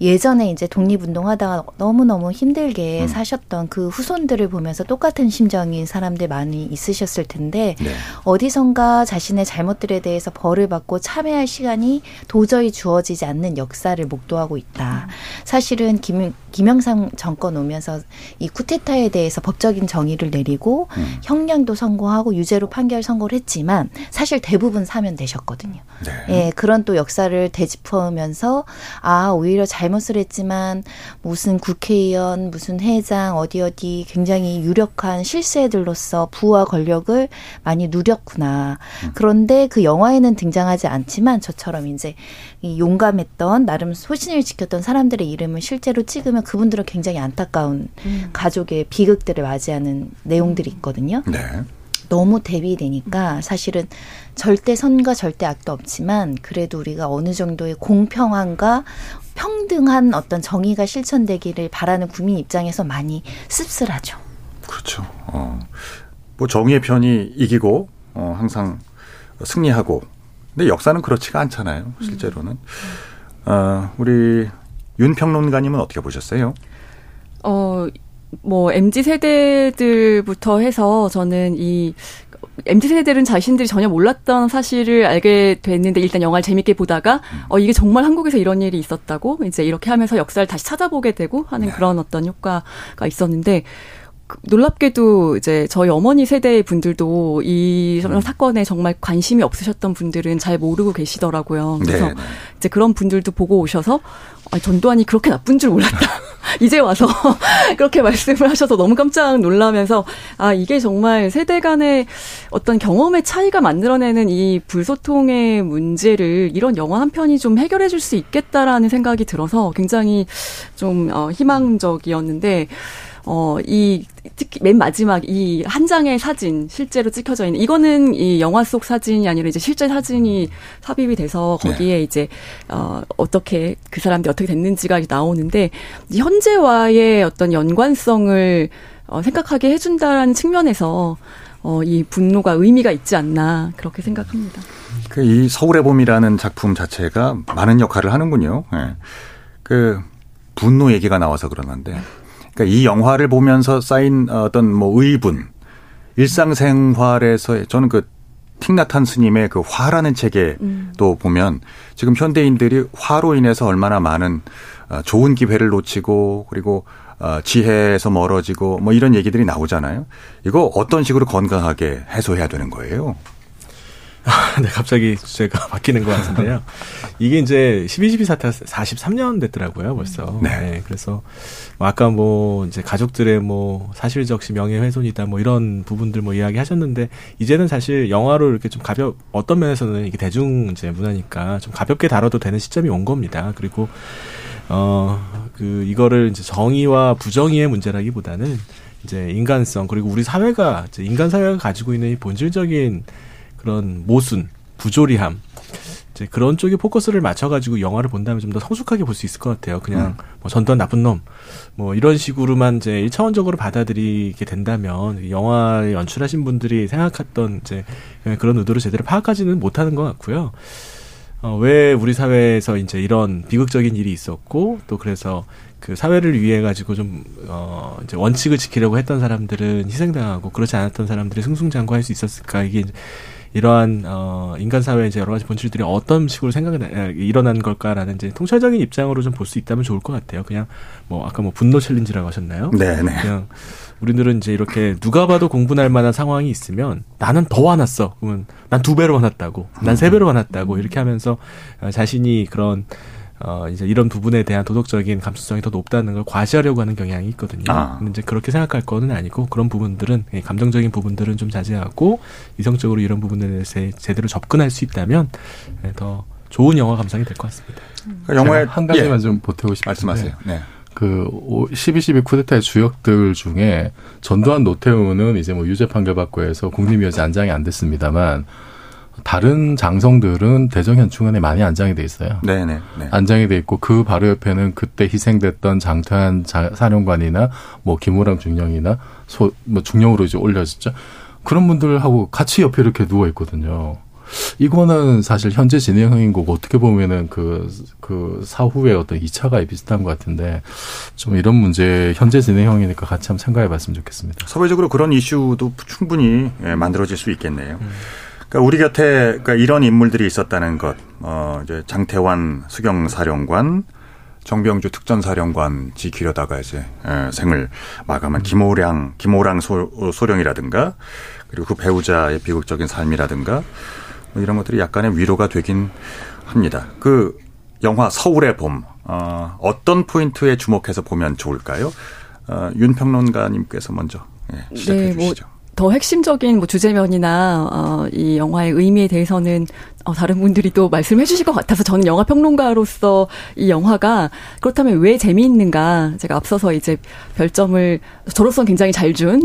예전에 이제 독립운동하다가 너무너무 힘들게 음. 사셨던 그 후손들을 보면서 똑같은 심정인 사람들 많이 있으셨을 텐데 네. 어디선가 자신의 잘못들에 대해서 벌을 받고 참회할 시간이 도저히 주어지지 않는 역사를 목도하고 있다. 음. 사실은 김, 김영삼 정권 오면서 이 쿠데타에 대해서 법적인 정의를 내리고 음. 형량도 선고하고 유죄로 판결 선고를 했지만 사실 대부분 사면되셨거든요. 네. 예, 그런 또 역사를 되짚으면서 아 오히려 잘못을 했지만 무슨 국회의원 무슨 회장 어디 어디 굉장히 유력한 실세들로서 부와 권력을 많이 누렸구나. 그런데 그 영화에는 등장하지 않지만 저처럼 이제 이 용감했던 나름 소신을 지켰던 사람들의 이름을 실제로 찍으면 그분들은 굉장히 안타까운 음. 가족의 비극들을 맞이하는 내용들이 있거든요. 네. 너무 대비되니까 사실은 절대 선과 절대 악도 없지만 그래도 우리가 어느 정도의 공평함과 평등한 어떤 정의가 실천되기를 바라는 국민 입장에서 많이 씁쓸하죠. 그렇죠. 어. 뭐 정의의 편이 이기고 어, 항상 승리하고. 근데 역사는 그렇지가 않잖아요. 실제로는. 어, 우리 윤평론가님은 어떻게 보셨어요? 어. 뭐 엠지 세대들부터 해서 저는 이 엠지 세대들은 자신들이 전혀 몰랐던 사실을 알게 됐는데 일단 영화를 재밌게 보다가 어 이게 정말 한국에서 이런 일이 있었다고 이제 이렇게 하면서 역사를 다시 찾아보게 되고 하는 그런 어떤 효과가 있었는데 놀랍게도 이제 저희 어머니 세대 분들도 이 음. 사건에 정말 관심이 없으셨던 분들은 잘 모르고 계시더라고요. 그래서 네네. 이제 그런 분들도 보고 오셔서 아, 전두환이 그렇게 나쁜 줄 몰랐다. 이제 와서 그렇게 말씀을 하셔서 너무 깜짝 놀라면서 아 이게 정말 세대 간의 어떤 경험의 차이가 만들어내는 이 불소통의 문제를 이런 영화 한 편이 좀 해결해 줄 수 있겠다라는 생각이 들어서 굉장히 좀 어, 희망적이었는데 어, 이, 특히 맨 마지막 이 한 장의 사진, 실제로 찍혀져 있는, 이거는 이 영화 속 사진이 아니라 이제 실제 사진이 삽입이 돼서 거기에 네. 이제, 어, 어떻게, 그 사람들이 어떻게 됐는지가 나오는데, 현재와의 어떤 연관성을 어, 생각하게 해준다라는 측면에서 어, 이 분노가 의미가 있지 않나 그렇게 생각합니다. 그 이 서울의 봄이라는 작품 자체가 많은 역할을 하는군요. 예. 그 분노 얘기가 나와서 그러는데, 그러니까 이 영화를 보면서 쌓인 어떤 뭐 의분, 일상생활에서 저는 그 틱나탄 스님의 그 화라는 책에도 음. 보면 지금 현대인들이 화로 인해서 얼마나 많은 좋은 기회를 놓치고 그리고 지혜에서 멀어지고 뭐 이런 얘기들이 나오잖아요. 이거 어떤 식으로 건강하게 해소해야 되는 거예요? 네, 갑자기 주제가 바뀌는 것 같은데요. 이게 이제 십이 십이 사태 사십삼 년 됐더라고요, 벌써. 네. 네. 그래서 아까 뭐 이제 가족들의 뭐 사실적시 명예훼손이다 뭐 이런 부분들 뭐 이야기하셨는데, 이제는 사실 영화로 이렇게 좀 가볍 어떤 면에서는 이게 대중 이제 문화니까 좀 가볍게 다뤄도 되는 시점이 온 겁니다. 그리고 어 그 이거를 이제 정의와 부정의의 문제라기보다는 이제 인간성, 그리고 우리 사회가 이제 인간 사회가 가지고 있는 이 본질적인 그런 모순, 부조리함, 이제 그런 쪽에 포커스를 맞춰가지고 영화를 본다면 좀 더 성숙하게 볼 수 있을 것 같아요. 그냥 음. 뭐 전두환 나쁜 놈, 뭐 이런 식으로만 이제 일차원적으로 받아들이게 된다면 영화 연출하신 분들이 생각했던 이제 그런 의도를 제대로 파악하지는 못하는 것 같고요. 어, 왜 우리 사회에서 이제 이런 비극적인 일이 있었고, 또 그래서 그 사회를 위해 가지고 좀, 어, 이제 원칙을 지키려고 했던 사람들은 희생당하고 그렇지 않았던 사람들이 승승장구할 수 있었을까. 이게 이제 이러한 어 인간 사회의 이제 여러 가지 본질들이 어떤 식으로 생각이 일어나는 걸까라는 이제 통찰적인 입장으로 좀 볼 수 있다면 좋을 것 같아요. 그냥 뭐 아까 뭐 분노 챌린지라고 하셨나요? 네, 네. 그냥 우리들은 이제 이렇게 누가 봐도 공분할 만한 상황이 있으면 나는 더 화났어. 그러면 난 두 배로 화났다고, 난 세 배로 화났다고 이렇게 하면서 자신이 그런 어 이제 이런 부분에 대한 도덕적인 감수성이 더 높다는 걸 과시하려고 하는 경향이 있거든요. 아. 근데 이제 그렇게 생각할 거는 아니고, 그런 부분들은, 감정적인 부분들은 좀 자제하고 이성적으로 이런 부분에 대해서 제대로 접근할 수 있다면 더 좋은 영화 감상이 될 것 같습니다. 그 영화에 한 가지만 예. 좀 보태고 싶은데, 말씀하세요. 네. 그 십이 십이 쿠데타의 주역들 중에 전두환, 노태우는 이제 뭐 유죄 판결 받고 해서 국립묘지 안장이 안 됐습니다만, 다른 장성들은 대정현충원에 많이 안장이 돼 있어요. 네네. 네. 안장이 돼 있고, 그 바로 옆에는 그때 희생됐던 장태환 사령관이나 뭐 김오량 중령이나 소, 뭐 중령으로 이제 올려졌죠. 그런 분들하고 같이 옆에 이렇게 누워 있거든요. 이거는 사실 현재 진행형인 거고, 어떻게 보면은 그, 그 사후에 어떤 이 차가 비슷한 것 같은데, 좀 이런 문제, 현재 진행형이니까 같이 한번 생각해 봤으면 좋겠습니다. 사회적으로 그런 이슈도 충분히 만들어질 수 있겠네요. 음. 그러니까 우리 곁에 그러니까 이런 인물들이 있었다는 것, 어, 이제 장태환 수경사령관, 정병주 특전사령관 지키려다가 이제 에, 생을 마감한 김오량, 김오량 소, 소령이라든가, 그리고 그 배우자의 비극적인 삶이라든가, 뭐 이런 것들이 약간의 위로가 되긴 합니다. 그 영화 서울의 봄, 어, 어떤 포인트에 주목해서 보면 좋을까요? 어, 윤 평론가님께서 먼저 예, 시작해 네, 주시죠. 뭐. 더 핵심적인 뭐 주제면이나 어, 이 영화의 의미에 대해서는 어, 다른 분들이 또 말씀해 주실 것 같아서, 저는 영화 평론가로서 이 영화가 그렇다면 왜 재미있는가, 제가 앞서서 이제 별점을 저로서는 굉장히 잘 준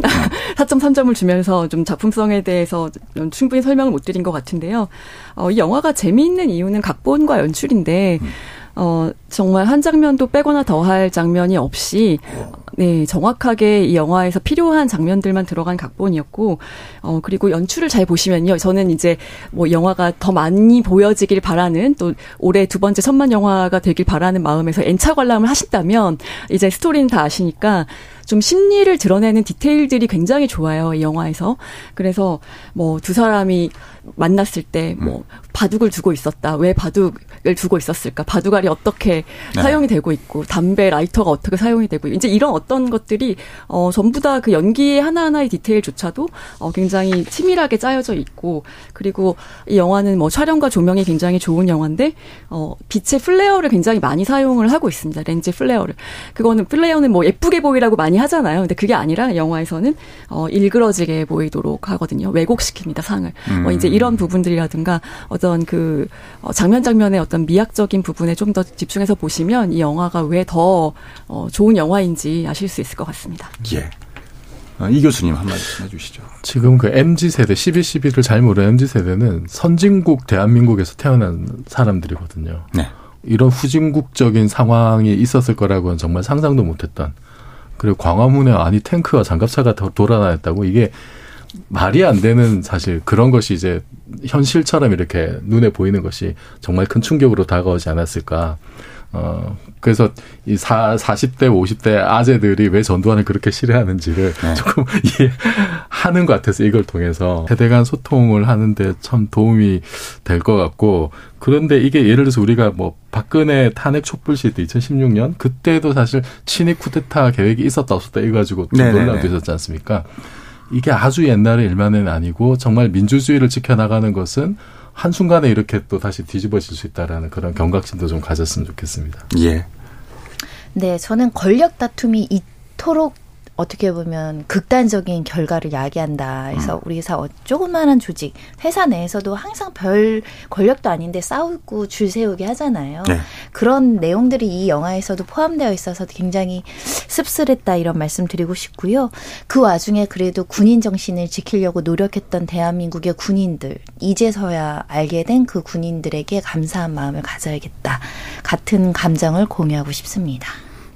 사 점 삼 점을 주면서 좀 작품성에 대해서 충분히 설명을 못 드린 것 같은데요. 어, 이 영화가 재미있는 이유는 각본과 연출인데 음. 어, 정말 한 장면도 빼거나 더할 장면이 없이, 네, 정확하게 이 영화에서 필요한 장면들만 들어간 각본이었고, 어, 그리고 연출을 잘 보시면요. 저는 이제 뭐 영화가 더 많이 보여지길 바라는, 또 올해 두 번째 천만 영화가 되길 바라는 마음에서 N차 관람을 하신다면, 이제 스토리는 다 아시니까, 좀 심리를 드러내는 디테일들이 굉장히 좋아요, 이 영화에서. 그래서 뭐 두 사람이 만났을 때 뭐 바둑을 두고 있었다. 왜 바둑을 두고 있었을까? 바둑알이 어떻게 네. 사용이 되고 있고, 담배 라이터가 어떻게 사용이 되고, 이제 이런 어떤 것들이 어 전부 다 그 연기의 하나하나의 디테일조차도 어 굉장히 치밀하게 짜여져 있고, 그리고 이 영화는 뭐 촬영과 조명이 굉장히 좋은 영화인데 어 빛의 플레어를 굉장히 많이 사용을 하고 있습니다. 렌즈 플레어를. 그거는 플레어는 뭐 예쁘게 보이라고 많이 하잖아요. 근데 그게 아니라 영화에서는 어, 일그러지게 보이도록 하거든요. 왜곡시킵니다, 상을. 음. 어, 이제 이런 부분들이라든가 어떤 그 어, 장면 장면의 어떤 미학적인 부분에 좀 더 집중해서 보시면 이 영화가 왜 더 어, 좋은 영화인지 아실 수 있을 것 같습니다. 예. 아, 이 교수님 한마디 해주시죠. 지금 그 엠지 세대, 십이 십이를 잘 모르는 엠지 세대는 선진국 대한민국에서 태어난 사람들이거든요. 네. 이런 후진국적인 상황이 있었을 거라고는 정말 상상도 못했던. 그리고 광화문에 아니 탱크와 장갑차가 돌아다녔다고, 이게 말이 안 되는, 사실 그런 것이 이제 현실처럼 이렇게 눈에 보이는 것이 정말 큰 충격으로 다가오지 않았을까. 어, 그래서 이 사, 사십 대, 오십 대 아재들이 왜 전두환을 그렇게 싫어하는지를 네. 조금 이해하는 것 같아서 이걸 통해서 세대 간 소통을 하는데 참 도움이 될 것 같고, 그런데 이게 예를 들어서 우리가 뭐 박근혜 탄핵 촛불 시대 이천십육 년 그때도 사실 친일 쿠데타 계획이 있었다 없었다 이래가지고 논란도 있었지 않습니까? 이게 아주 옛날의 일만은 아니고 정말 민주주의를 지켜나가는 것은 한순간에 이렇게 또 다시 뒤집어질 수 있다라는 그런 경각심도 좀 가졌으면 좋겠습니다. 예. 네, 저는 권력 다툼이 이토록 어떻게 보면 극단적인 결과를 야기한다. 그래서 음. 우리 회사 조그마한 조직, 회사 내에서도 항상 별 권력도 아닌데 싸우고 줄 세우게 하잖아요. 네. 그런 내용들이 이 영화에서도 포함되어 있어서 굉장히 씁쓸했다, 이런 말씀 드리고 싶고요. 그 와중에 그래도 군인 정신을 지키려고 노력했던 대한민국의 군인들, 이제서야 알게 된 그 군인들에게 감사한 마음을 가져야겠다, 같은 감정을 공유하고 싶습니다.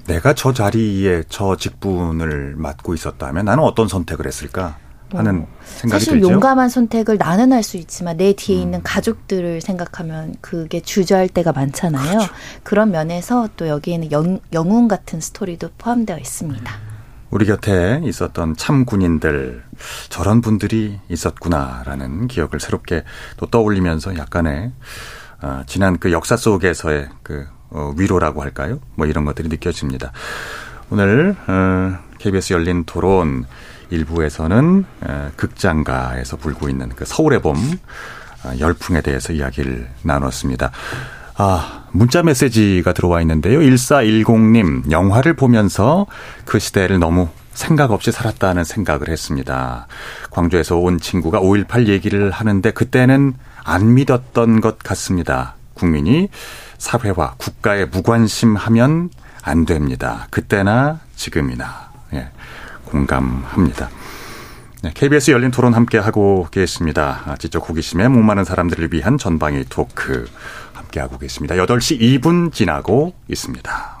내가 저 자리에 저 직분을 맡고 있었다면 나는 어떤 선택을 했을까 하는 생각이 사실 들죠. 사실 용감한 선택을 나는 할 수 있지만 내 뒤에 음. 있는 가족들을 생각하면 그게 주저할 때가 많잖아요. 그렇죠. 그런 면에서 또 여기에는 영, 영웅 같은 스토리도 포함되어 있습니다. 우리 곁에 있었던 참군인들, 저런 분들이 있었구나라는 기억을 새롭게 또 떠올리면서 약간의 어, 지난 그 역사 속에서의 그 어, 위로라고 할까요? 뭐 이런 것들이 느껴집니다. 오늘 어, 케이비에스 열린 토론 일부에서는 어, 극장가에서 불고 있는 그 서울의 봄 어, 열풍에 대해서 이야기를 나눴습니다. 아, 문자 메시지가 들어와 있는데요. 일사일공 님, 영화를 보면서 그 시대를 너무 생각 없이 살았다는 생각을 했습니다. 광주에서 온 친구가 오일팔 얘기를 하는데 그때는 안 믿었던 것 같습니다. 국민이 사회와 국가에 무관심하면 안 됩니다. 그때나 지금이나. 예, 공감합니다. 케이비에스 열린 토론 함께하고 계십니다. 지적 호기심에 목마른 사람들을 위한 전방위 토크 함께하고 계십니다. 여덟 시 이 분 지나고 있습니다.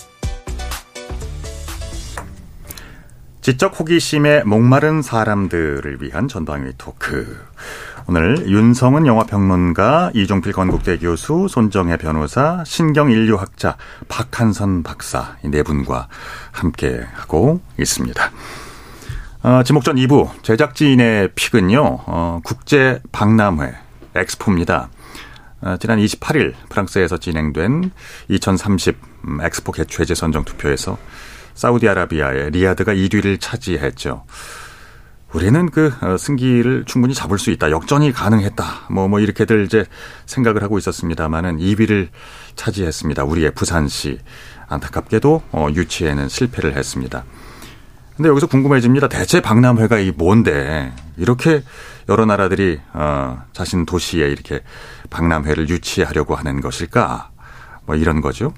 지적 호기심에 목마른 사람들을 위한 전방위 토크. 오늘 윤성은 영화평론가, 이종필 건국대 교수, 손정혜 변호사, 신경인류학자, 박한선 박사 이 네 분과 함께하고 있습니다. 어, 지목전 이 부 제작진의 픽은요. 어, 국제박람회 엑스포입니다. 어, 지난 이십팔 일 프랑스에서 진행된 이천삼십 엑스포 개최지 선정 투표에서 사우디아라비아의 리야드가 이 위를 차지했죠. 우리는 그 승기를 충분히 잡을 수 있다, 역전이 가능했다, 뭐, 뭐 이렇게들 이제 생각을 하고 있었습니다만은 이 위를 차지했습니다. 우리의 부산시, 안타깝게도 유치에는 실패를 했습니다. 근데 여기서 궁금해집니다. 대체 박람회가 이 뭔데 이렇게 여러 나라들이 자신 도시에 이렇게 박람회를 유치하려고 하는 것일까? 뭐 이런 거죠.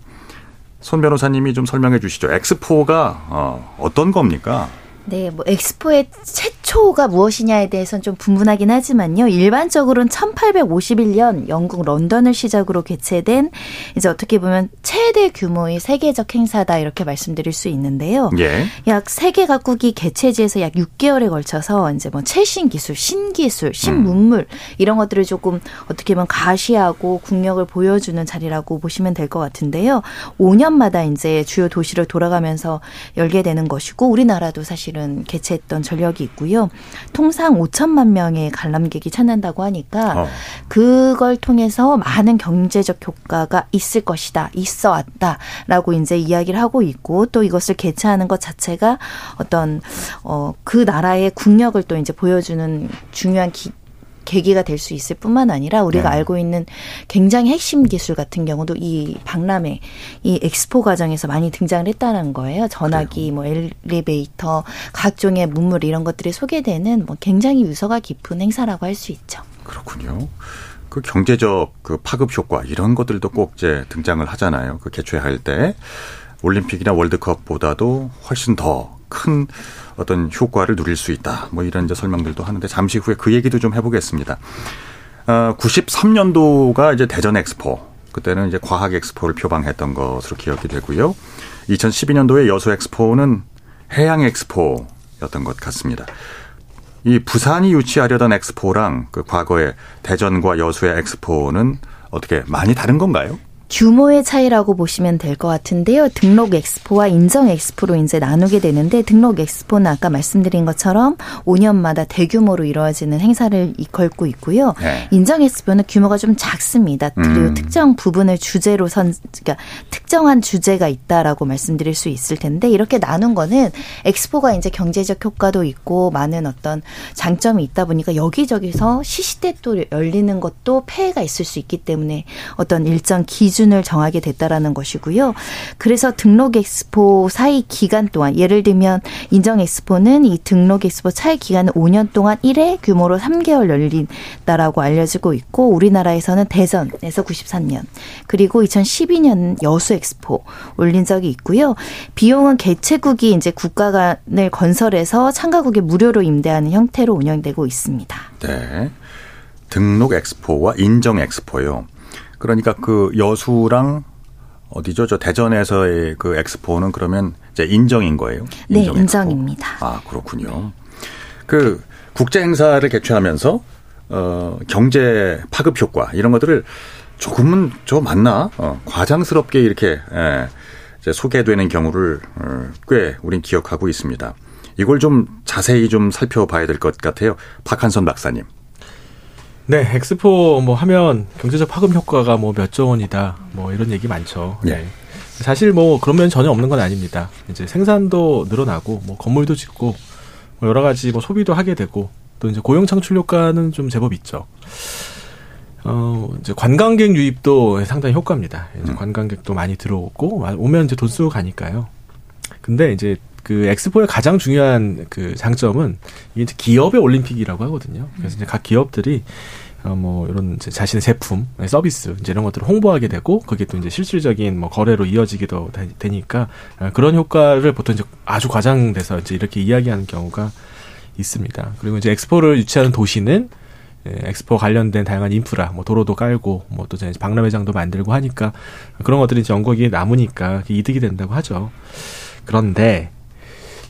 손 변호사님이 좀 설명해 주시죠. 엑스포가 어, 어떤 겁니까? 네, 뭐 엑스포의 최초가 무엇이냐에 대해서는 좀 분분하긴 하지만요. 일반적으로는 천팔백오십일 년 영국 런던을 시작으로 개최된 이제 어떻게 보면 최대 규모의 세계적 행사다, 이렇게 말씀드릴 수 있는데요. 예. 약 세 개 각국이 개최지에서 약 육 개월에 걸쳐서 이제 뭐 최신 기술, 신기술, 신문물 음. 이런 것들을 조금 어떻게 보면 가시하고 국력을 보여주는 자리라고 보시면 될 것 같은데요. 오 년마다 이제 주요 도시를 돌아가면서 열게 되는 것이고, 우리나라도 사실 개최했던 전력이 있고요. 통상 오천만 명의 관람객이 찾는다고 하니까 어. 그걸 통해서 많은 경제적 효과가 있을 것이다, 있어 왔다라고 이제 이야기를 하고 있고, 또 이것을 개최하는 것 자체가 어떤 어, 그 나라의 국력을 또 이제 보여주는 중요한 기 계기가 될 수 있을 뿐만 아니라 우리가 네. 알고 있는 굉장히 핵심 기술 같은 경우도 이 박람회, 이 엑스포 과정에서 많이 등장을 했다는 거예요. 전화기, 그래요. 뭐 엘리베이터, 각종의 문물 이런 것들이 소개되는 뭐 굉장히 유서가 깊은 행사라고 할 수 있죠. 그렇군요. 그 경제적 그 파급 효과 이런 것들도 꼭 이제 등장을 하잖아요. 그 개최 할 때 올림픽이나 월드컵보다도 훨씬 더 큰 어떤 효과를 누릴 수 있다. 뭐 이런 이제 설명들도 하는데 잠시 후에 그 얘기도 좀 해보겠습니다. 구십삼 년도가 이제 대전 엑스포. 그때는 이제 과학 엑스포를 표방했던 것으로 기억이 되고요. 이천십이 년도에 여수 엑스포는 해양 엑스포였던 것 같습니다. 이 부산이 유치하려던 엑스포랑 그 과거의 대전과 여수의 엑스포는 어떻게 많이 다른 건가요? 규모의 차이라고 보시면 될 것 같은데요. 등록 엑스포와 인정 엑스포로 이제 나누게 되는데 등록 엑스포는 아까 말씀드린 것처럼 오 년마다 대규모로 이루어지는 행사를 이끌고 있고요. 네. 인정 엑스포는 규모가 좀 작습니다. 그리고 음. 특정 부분을 주제로 선, 그러니까 특정한 주제가 있다라고 말씀드릴 수 있을 텐데 이렇게 나눈 거는 엑스포가 이제 경제적 효과도 있고 많은 어떤 장점이 있다 보니까 여기저기서 시시때 또 열리는 것도 폐해가 있을 수 있기 때문에 어떤 일정 기준 을 정하게 됐다라는 것이고요. 그래서 등록 엑스포 사이 기간 동안 예를 들면 인정 엑스포는 이 등록 엑스포 차이 기간은 오 년 동안 일 회 규모로 삼 개월 열린다라고 알려지고 있고 우리나라에서는 대전에서 구십삼 년 그리고 이천십이 년 여수 엑스포 올린 적이 있고요. 비용은 개최국이 이제 국가관을 건설해서 참가국에 무료로 임대하는 형태로 운영되고 있습니다. 네, 등록 엑스포와 인정 엑스포요. 그러니까 그 여수랑 어디죠? 저 대전에서의 그 엑스포는 그러면 이제 인정인 거예요? 인정 네, 인정입니다. 엑스포. 아, 그렇군요. 그 국제 행사를 개최하면서 어, 경제 파급 효과 이런 것들을 조금은 저 맞나? 어, 과장스럽게 이렇게 예, 이제 소개되는 경우를 어, 꽤 우린 기억하고 있습니다. 이걸 좀 자세히 좀 살펴봐야 될 것 같아요. 박한선 박사님. 네, 엑스포 뭐 하면 경제적 파급 효과가 뭐 몇 조 원이다, 뭐 이런 얘기 많죠. 네. 네. 사실 뭐 그런 면이 전혀 없는 건 아닙니다. 이제 생산도 늘어나고, 뭐 건물도 짓고, 뭐 여러 가지 뭐 소비도 하게 되고, 또 이제 고용 창출 효과는 좀 제법 있죠. 어, 이제 관광객 유입도 상당히 효과입니다. 이제 음. 관광객도 많이 들어오고, 오면 이제 돈 쓰고 가니까요. 근데 이제 그 엑스포의 가장 중요한 그 장점은 이게 이제 기업의 올림픽이라고 하거든요. 그래서 이제 각 기업들이 어 뭐 이런 이제 자신의 제품, 서비스 이제 이런 것들을 홍보하게 되고 그게 또 이제 실질적인 뭐 거래로 이어지기도 되니까 그런 효과를 보통 이제 아주 과장돼서 이제 이렇게 이야기하는 경우가 있습니다. 그리고 이제 엑스포를 유치하는 도시는 엑스포 관련된 다양한 인프라, 뭐 도로도 깔고, 뭐 또 박람회장도 만들고 하니까 그런 것들이 이제 연고기에 남으니까 이득이 된다고 하죠. 그런데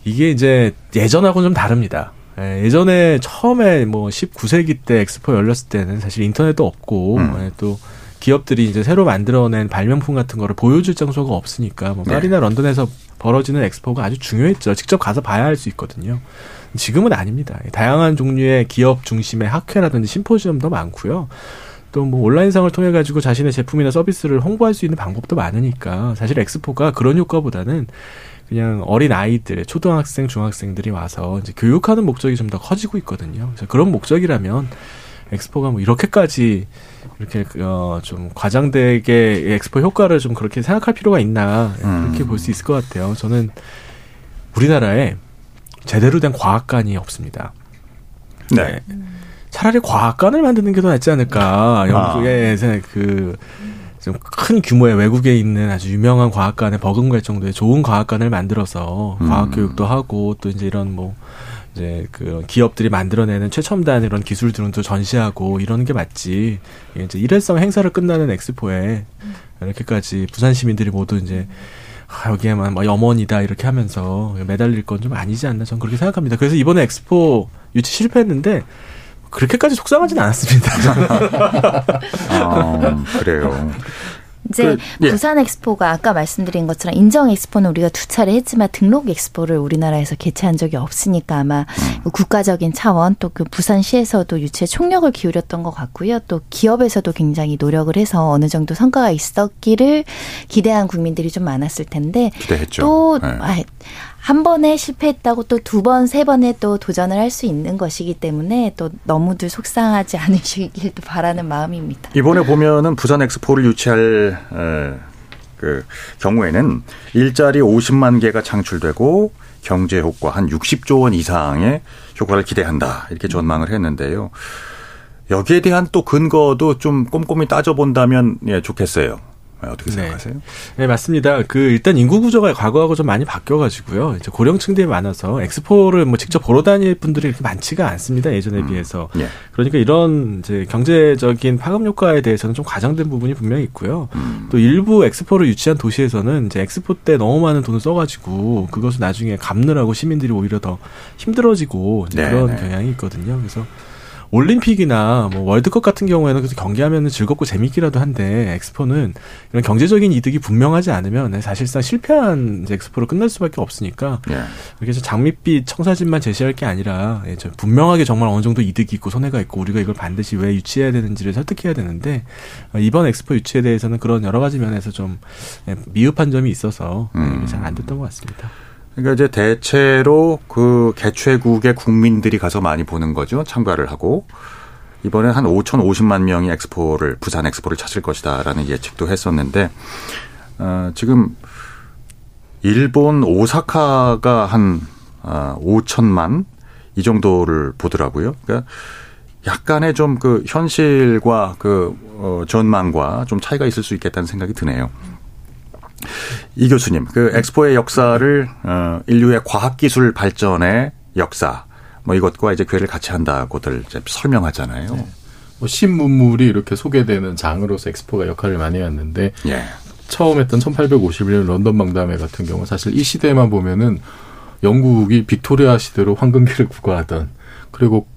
이게 이제 예전하고는 좀 다릅니다. 예전에 처음에 뭐 십구 세기 때 엑스포 열렸을 때는 사실 인터넷도 없고 음. 또 기업들이 이제 새로 만들어낸 발명품 같은 거를 보여줄 장소가 없으니까 뭐 파리나 네. 런던에서 벌어지는 엑스포가 아주 중요했죠. 직접 가서 봐야 할 수 있거든요. 지금은 아닙니다. 다양한 종류의 기업 중심의 학회라든지 심포지엄도 많고요. 또 뭐 온라인상을 통해 가지고 자신의 제품이나 서비스를 홍보할 수 있는 방법도 많으니까 사실 엑스포가 그런 효과보다는 그냥 어린 아이들, 초등학생, 중학생들이 와서 이제 교육하는 목적이 좀 더 커지고 있거든요. 그래서 그런 목적이라면 엑스포가 뭐 이렇게까지 이렇게 어 좀 과장되게 엑스포 효과를 좀 그렇게 생각할 필요가 있나 그렇게 음. 볼 수 있을 것 같아요. 저는 우리나라에 제대로 된 과학관이 없습니다. 네. 네. 차라리 과학관을 만드는 게 더 낫지 않을까. 영국의 아. 그 좀 큰 규모의 외국에 있는 아주 유명한 과학관에 버금갈 정도의 좋은 과학관을 만들어서 음. 과학 교육도 하고 또 이제 이런 뭐 이제 그 기업들이 만들어내는 최첨단 이런 기술들은 또 전시하고 이런 게 맞지. 이제 일회성 행사를 끝나는 엑스포에 이렇게까지 부산 시민들이 모두 이제 아, 여기에만 뭐 염원이다 이렇게 하면서 매달릴 건 좀 아니지 않나 저는 그렇게 생각합니다. 그래서 이번에 엑스포 유치 실패했는데. 그렇게까지 속상하진 않았습니다. 아, 그래요. 이제 그, 부산 엑스포가 아까 말씀드린 것처럼 인정 엑스포는 우리가 두 차례 했지만 등록 엑스포를 우리나라에서 개최한 적이 없으니까 아마 음. 국가적인 차원 또 그 부산시에서도 유치에 총력을 기울였던 것 같고요. 또 기업에서도 굉장히 노력을 해서 어느 정도 성과가 있었기를 기대한 국민들이 좀 많았을 텐데 기대했죠. 또 네. 아, 한 번에 실패했다고 또 두 번, 세 번에 또 도전을 할 수 있는 것이기 때문에 또 너무들 속상하지 않으시길 또 바라는 마음입니다. 이번에 보면은 부산 엑스포를 유치할 그 경우에는 일자리 오십만 개가 창출되고 경제 효과 한 육십조 원 이상의 효과를 기대한다 이렇게 전망을 했는데요. 여기에 대한 또 근거도 좀 꼼꼼히 따져본다면 예, 좋겠어요. 어떻게 생각하세요? 네. 네, 맞습니다. 그 일단 인구 구조가 과거하고 좀 많이 바뀌어가지고요. 이제 고령층들이 많아서 엑스포를 뭐 직접 보러 다닐 분들이 이렇게 많지가 않습니다. 예전에 음. 비해서. 예. 그러니까 이런 이제 경제적인 파급 효과에 대해서는 좀 과장된 부분이 분명히 있고요. 음. 또 일부 엑스포를 유치한 도시에서는 이제 엑스포 때 너무 많은 돈을 써가지고 그것을 나중에 갚느라고 시민들이 오히려 더 힘들어지고 이제 그런 경향이 있거든요. 그래서. 올림픽이나 뭐 월드컵 같은 경우에는 그래서 경기하면 즐겁고 재밌기라도 한데 엑스포는 이런 경제적인 이득이 분명하지 않으면 사실상 실패한 엑스포로 끝날 수밖에 없으니까 예. 이렇게 해서 장밋빛 청사진만 제시할 게 아니라 분명하게 정말 어느 정도 이득이 있고 손해가 있고 우리가 이걸 반드시 왜 유치해야 되는지를 설득해야 되는데 이번 엑스포 유치에 대해서는 그런 여러 가지 면에서 좀 미흡한 점이 있어서 음. 잘 안 됐던 것 같습니다. 그러니까 이제 대체로 그 개최국의 국민들이 가서 많이 보는 거죠. 참가를 하고. 이번에 한 오천오십만 명이 엑스포를, 부산 엑스포를 찾을 것이다라는 예측도 했었는데, 어, 지금 일본 오사카가 한 어, 오천만 이 정도를 보더라고요. 그러니까 약간의 좀 그 현실과 그 어, 전망과 좀 차이가 있을 수 있겠다는 생각이 드네요. 이 교수님, 그 엑스포의 역사를 인류의 과학기술 발전의 역사 뭐 이것과 이제 괴를 같이 한다고들 이제 설명하잖아요. 네. 뭐 신문물이 이렇게 소개되는 장으로서 엑스포가 역할을 많이 했는데 예. 처음 했던 천팔백오십일 년 런던 박람회 같은 경우 사실 이 시대만 보면은 영국이 빅토리아 시대로 황금기를 구가하던 그리고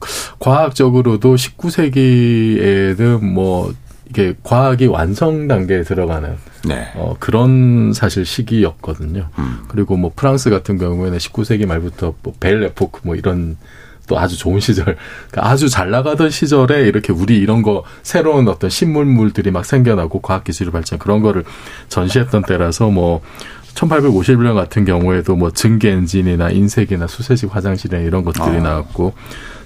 과학적으로도 십구 세기에는 뭐 이게 과학이 완성 단계에 들어가는 네. 어, 그런 사실 시기였거든요. 음. 그리고 뭐 프랑스 같은 경우에는 십구 세기 말부터 뭐 벨 에포크 뭐 이런 또 아주 좋은 시절, 그러니까 아주 잘 나가던 시절에 이렇게 우리 이런 거 새로운 어떤 신문물들이 막 생겨나고 과학기술 발전 그런 거를 전시했던 때라서 뭐 천팔백오십일 년 같은 경우에도 뭐 증기 엔진이나 인쇄기나 수세식 화장실이나 이런 것들이 아. 나왔고.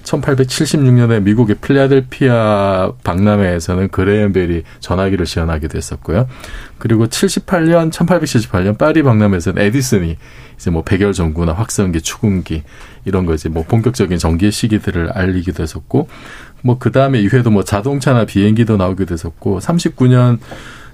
천팔백칠십육 년에 미국의 필라델피아 박람회에서는 그레이엄벨이 전화기를 시연하기도 했었고요. 그리고 칠십팔 년, 천팔백칠십팔 년 파리 박람회에서는 에디슨이 이제 뭐 백열 전구나 확성기, 추궁기 이런 거 이제 뭐 본격적인 전기의 시기들을 알리기도 했었고, 뭐 그 다음에 이후에도 뭐 자동차나 비행기도 나오기도 했었고, 삼십구 년.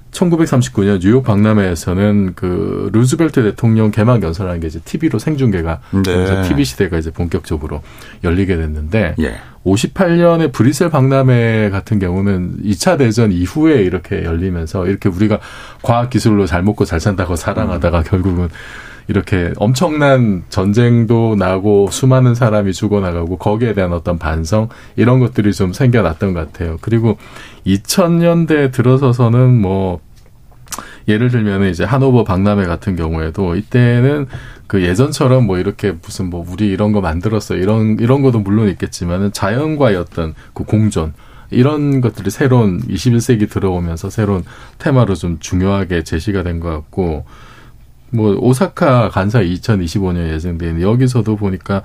천구백삼십구 년 뉴욕 박람회에서는 그 루즈벨트 대통령 개막 연설하는 게 이제 티비로 생중계가 네. 티비 시대가 이제 본격적으로 열리게 됐는데 예. 오십팔 년에 브뤼셀 박람회 같은 경우는 이 차 대전 이후에 이렇게 열리면서 이렇게 우리가 과학 기술로 잘 먹고 잘 산다고 사랑하다가 음. 결국은 이렇게 엄청난 전쟁도 나고 수많은 사람이 죽어나가고 거기에 대한 어떤 반성 이런 것들이 좀 생겨났던 것 같아요. 그리고 이천 년대에 들어서서는 뭐 예를 들면 이제 하노버 박람회 같은 경우에도 이때는 그 예전처럼 뭐 이렇게 무슨 뭐 우리 이런 거 만들었어 이런 이런 것도 물론 있겠지만은 자연과의 어떤 그 공존 이런 것들이 새로운 이십일 세기 들어오면서 새로운 테마로 좀 중요하게 제시가 된 것 같고. 뭐 오사카 간사 이천이십오 년 예정돼 있는 여기서도 보니까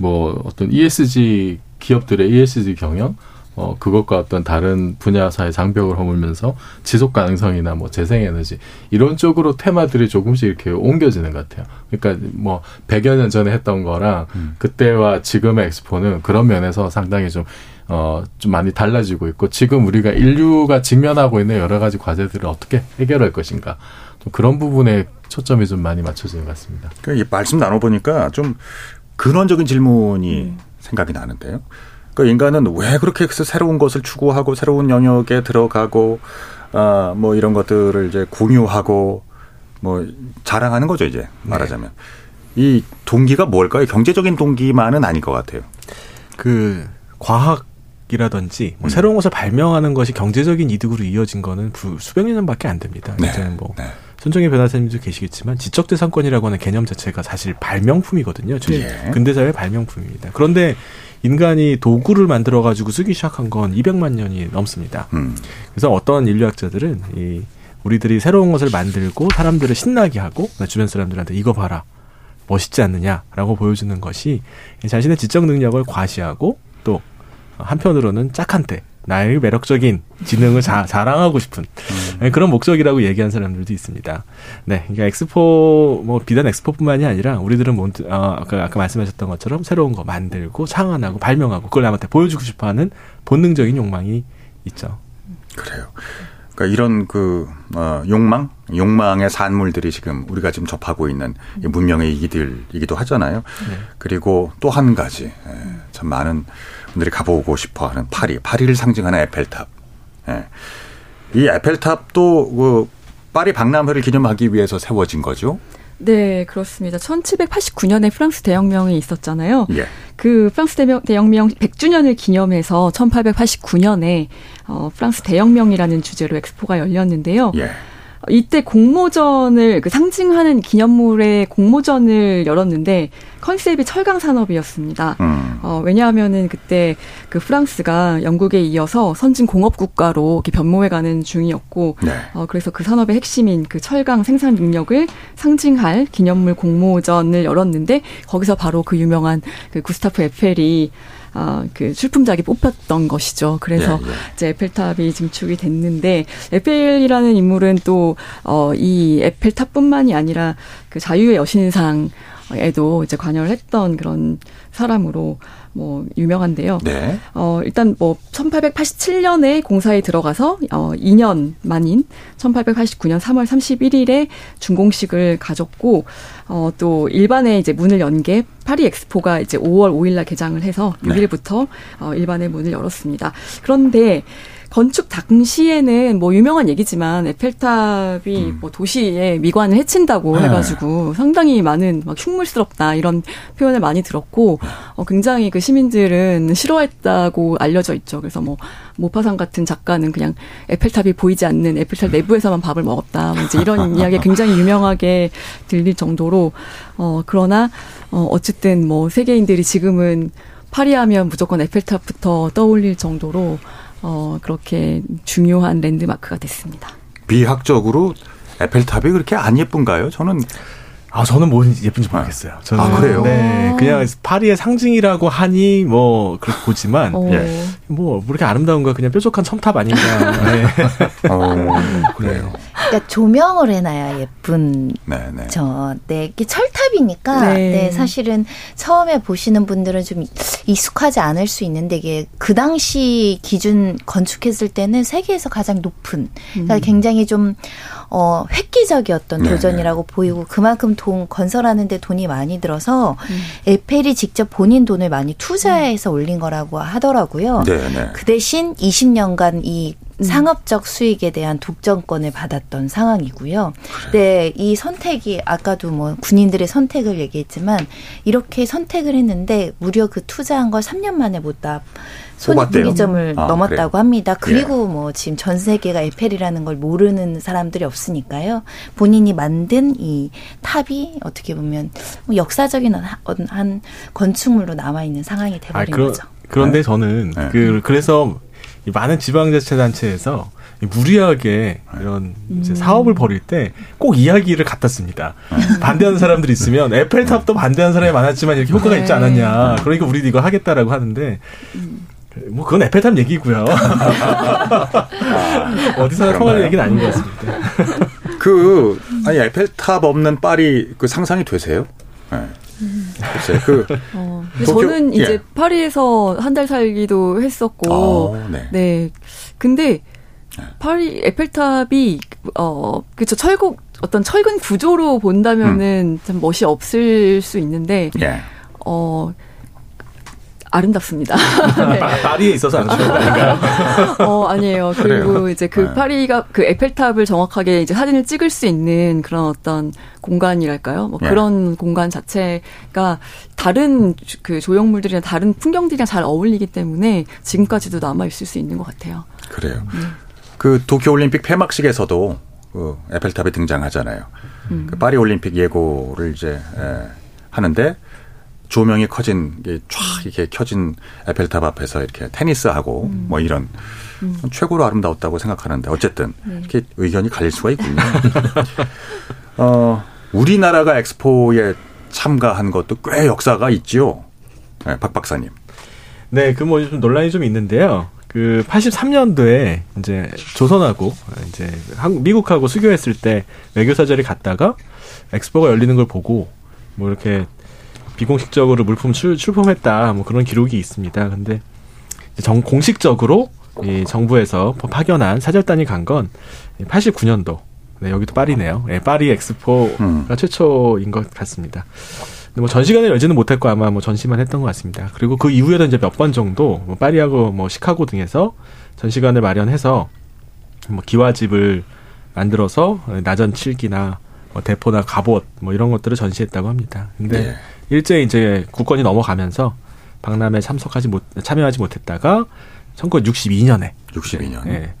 뭐 어떤 이에스지 기업들의 이에스지 경영 어 그것과 어떤 다른 분야사의 장벽을 허물면서 지속 가능성이나 뭐 재생에너지 이런 쪽으로 테마들이 조금씩 이렇게 옮겨지는 것 같아요. 그러니까 뭐 백여 년 전에 했던 거랑 음. 그때와 지금의 엑스포는 그런 면에서 상당히 좀 어, 좀 많이 달라지고 있고 지금 우리가 인류가 직면하고 있는 여러 가지 과제들을 어떻게 해결할 것인가 좀 그런 부분에 초점이 좀 많이 맞춰지는 것 같습니다. 그러니까 이 말씀 나눠보니까 좀 근원적인 질문이 음. 생각이 나는데요. 그러니까 인간은 왜 그렇게 새로운 것을 추구하고 새로운 영역에 들어가고 아, 뭐 이런 것들을 이제 공유하고 뭐 자랑하는 거죠 이제 말하자면 네. 이 동기가 뭘까요? 경제적인 동기만은 아닐 것 같아요. 그 과학 이라든지 뭐 음. 새로운 것을 발명하는 것이 경제적인 이득으로 이어진 거는 수백 년밖에 안 됩니다. 네. 이제는 뭐 네. 손정혜 변호사님도 계시겠지만 지적재산권이라고 하는 개념 자체가 사실 발명품이거든요. 예. 근대사회 발명품입니다. 그런데 인간이 도구를 만들어 가지고 쓰기 시작한 건 이백만 년이 넘습니다. 음. 그래서 어떤 인류학자들은 이 우리들이 새로운 것을 만들고 사람들을 신나게 하고 주변 사람들한테 이거 봐라. 멋있지 않느냐라고 보여주는 것이 자신의 지적 능력을 과시하고 또 한편으로는 짝한테 나의 매력적인 지능을 자, 자랑하고 싶은 음. 그런 목적이라고 얘기한 사람들도 있습니다. 네, 그러니까 엑스포 뭐 비단 엑스포뿐만이 아니라 우리들은 뭐, 어, 아까, 아까 말씀하셨던 것처럼 새로운 거 만들고 창안하고 발명하고 그걸 남한테 보여주고 싶어하는 본능적인 욕망이 있죠. 그래요. 그러니까 이런 그 어, 욕망, 욕망의 산물들이 지금 우리가 지금 접하고 있는 이 문명의 이기들이기도 하잖아요. 네. 그리고 또 한 가지 참 많은 분들이 가보고 싶어하는 파리, 파리를 상징하는 에펠탑. 예. 이 에펠탑도 그 파리 박람회를 기념하기 위해서 세워진 거죠? 네, 그렇습니다. 천칠백팔십구 년에 프랑스 대혁명이 있었잖아요. 예. 그 프랑스 대혁명 백 주년을 기념해서 천팔백팔십구 년에 어, 프랑스 대혁명이라는 주제로 엑스포가 열렸는데요. 예. 이때 공모전을 그 상징하는 기념물의 공모전을 열었는데 컨셉이 철강 산업이었습니다. 음. 어, 왜냐하면은 그때 그 프랑스가 영국에 이어서 선진 공업 국가로 이렇게 변모해가는 중이었고, 네. 어, 그래서 그 산업의 핵심인 그 철강 생산 능력을 상징할 기념물 공모전을 열었는데 거기서 바로 그 유명한 그 구스타프 에펠이 아, 그 출품작이 뽑혔던 것이죠. 그래서 예, 예. 이제 에펠탑이 증축이 됐는데 에펠이라는 인물은 또 어, 이 에펠탑뿐만이 아니라 그 자유의 여신상에도 이제 관여를 했던 그런 사람으로 뭐 유명한데요. 네. 어, 일단 뭐 천팔백팔십칠 년에 공사에 들어가서 어, 이 년 만인 천팔백팔십구 년 삼월 삼십일 일에 준공식을 가졌고 어, 또 일반에 이제 문을 연 게 파리 엑스포가 이제 오월 오일날 개장을 해서 육 일부터 네. 어, 일반에 문을 열었습니다. 그런데 건축 당시에는 뭐 유명한 얘기지만 에펠탑이 음. 뭐 도시의 미관을 해친다고 네. 해가지고 상당히 많은 막 흉물스럽다 이런 표현을 많이 들었고 어, 굉장히 그 시민들은 싫어했다고 알려져 있죠. 그래서 뭐 모파상 같은 작가는 그냥 에펠탑이 보이지 않는 에펠탑 내부에서만 밥을 먹었다. 뭐 이제 이런 이야기가 굉장히 유명하게 들릴 정도로 어, 그러나 어, 어쨌든 뭐 세계인들이 지금은 파리하면 무조건 에펠탑부터 떠올릴 정도로 어, 그렇게 중요한 랜드마크가 됐습니다. 미학적으로 에펠탑이 그렇게 안 예쁜가요? 저는 아 저는 뭐 예쁜지 모르겠어요. 저는 아, 그래요? 네, 그냥 파리의 상징이라고 하니 뭐 그렇게 보지만 예. 뭐 그렇게 아름다운가 그냥 뾰족한 첨탑 아닌가. 네. 어, 그래요. 그러니까 조명을 해놔야 예쁜 네네. 저 네, 이게 철탑이니까 네. 네, 사실은 처음에 보시는 분들은 좀 익숙하지 않을 수 있는데 이게 그 당시 기준 건축했을 때는 세계에서 가장 높은 그러니까 음. 굉장히 좀 어, 획기적이었던 네네. 도전이라고 보이고 그만큼 돈 건설하는 데 돈이 많이 들어서 음. 에펠이 직접 본인 돈을 많이 투자해서 음. 올린 거라고 하더라고요. 네네. 그 대신 이십 년간 이 음. 상업적 수익에 대한 독점권을 받았던 상황이고요. 네, 이 선택이 아까도 뭐 군인들의 선택을 얘기했지만 이렇게 선택을 했는데 무려 그 투자한 걸 삼 년 만에 못 다 손익분기점을 아, 넘었다고 그래요? 합니다. 그리고 예. 뭐 지금 전 세계가 에펠이라는 걸 모르는 사람들이 없으니까요. 본인이 만든 이 탑이 어떻게 보면 역사적인 한 건축물로 남아 있는 상황이 돼버린 아, 그러, 거죠. 그런데 저는 네. 그 그래서 많은 지방자치단체에서 무리하게 이런 이제 사업을 벌일 때 꼭 이야기를 갖다 씁니다. 반대하는 사람들이 있으면 에펠탑도 반대하는 사람이 많았지만 이렇게 효과가 있지 않았냐. 그러니까 우리도 이걸 하겠다라고 하는데 뭐 그건 에펠탑 얘기고요. 어디서나 통하는 얘기는 아닌 것 같습니다. 그 아니 에펠탑 없는 파리 그 상상이 되세요? 네. 글쎄, 그 어, 도쿄, 저는 이제 예. 파리에서 한 달 살기도 했었고, 오, 네. 네. 근데 파리 에펠탑이 어 그쵸 철곡 어떤 철근 구조로 본다면은 음. 참 멋이 없을 수 있는데, 예. 어. 아름답습니다. 네. 파리에 있어서 아름다운가요? 어, 아니에요. 그리고 그래요. 이제 그 네. 파리가 그 에펠탑을 정확하게 이제 사진을 찍을 수 있는 그런 어떤 공간이랄까요? 뭐 네. 그런 공간 자체가 다른 그 조형물들이나 다른 풍경들이랑 잘 어울리기 때문에 지금까지도 남아 있을 수 있는 것 같아요. 그래요. 음. 그 도쿄올림픽 폐막식에서도 그 에펠탑이 등장하잖아요. 음. 그 파리올림픽 예고를 이제 에, 하는데. 조명이 커진 쫙 이렇게 켜진 에펠탑 앞에서 이렇게 테니스하고 음. 뭐 이런 음. 최고로 아름다웠다고 생각하는데 어쨌든 네. 이렇게 의견이 갈릴 수가 있군요. 어, 우리나라가 엑스포에 참가한 것도 꽤 역사가 있지요. 네, 박 박사님. 네, 그 뭐 좀 논란이 좀 있는데요. 그 팔십삼 년도에 이제 조선하고 이제 한국, 미국하고 수교했을 때 외교사절이 갔다가 엑스포가 열리는 걸 보고 뭐 이렇게 비공식적으로 물품 출, 출품했다 뭐 그런 기록이 있습니다. 근데 정 공식적으로 이 정부에서 파견한 사절단이 간 건 팔십구 년도. 네, 여기도 파리네요. 네, 파리 엑스포가 음. 최초인 것 같습니다. 뭐 전 시간에 열지는 못했고 아마 뭐 전시만 했던 것 같습니다. 그리고 그 이후에도 이제 몇 번 정도 뭐 파리하고 뭐 시카고 등에서 전 시간을 마련해서 뭐 기와집을 만들어서 나전 칠기나 뭐 대포나 갑옷 뭐 이런 것들을 전시했다고 합니다. 근데 네. 일제 이제 국권이 넘어가면서 박람회 참석하지 못 참여하지 못했다가 천구백육십이 년에 육십이 년. 네.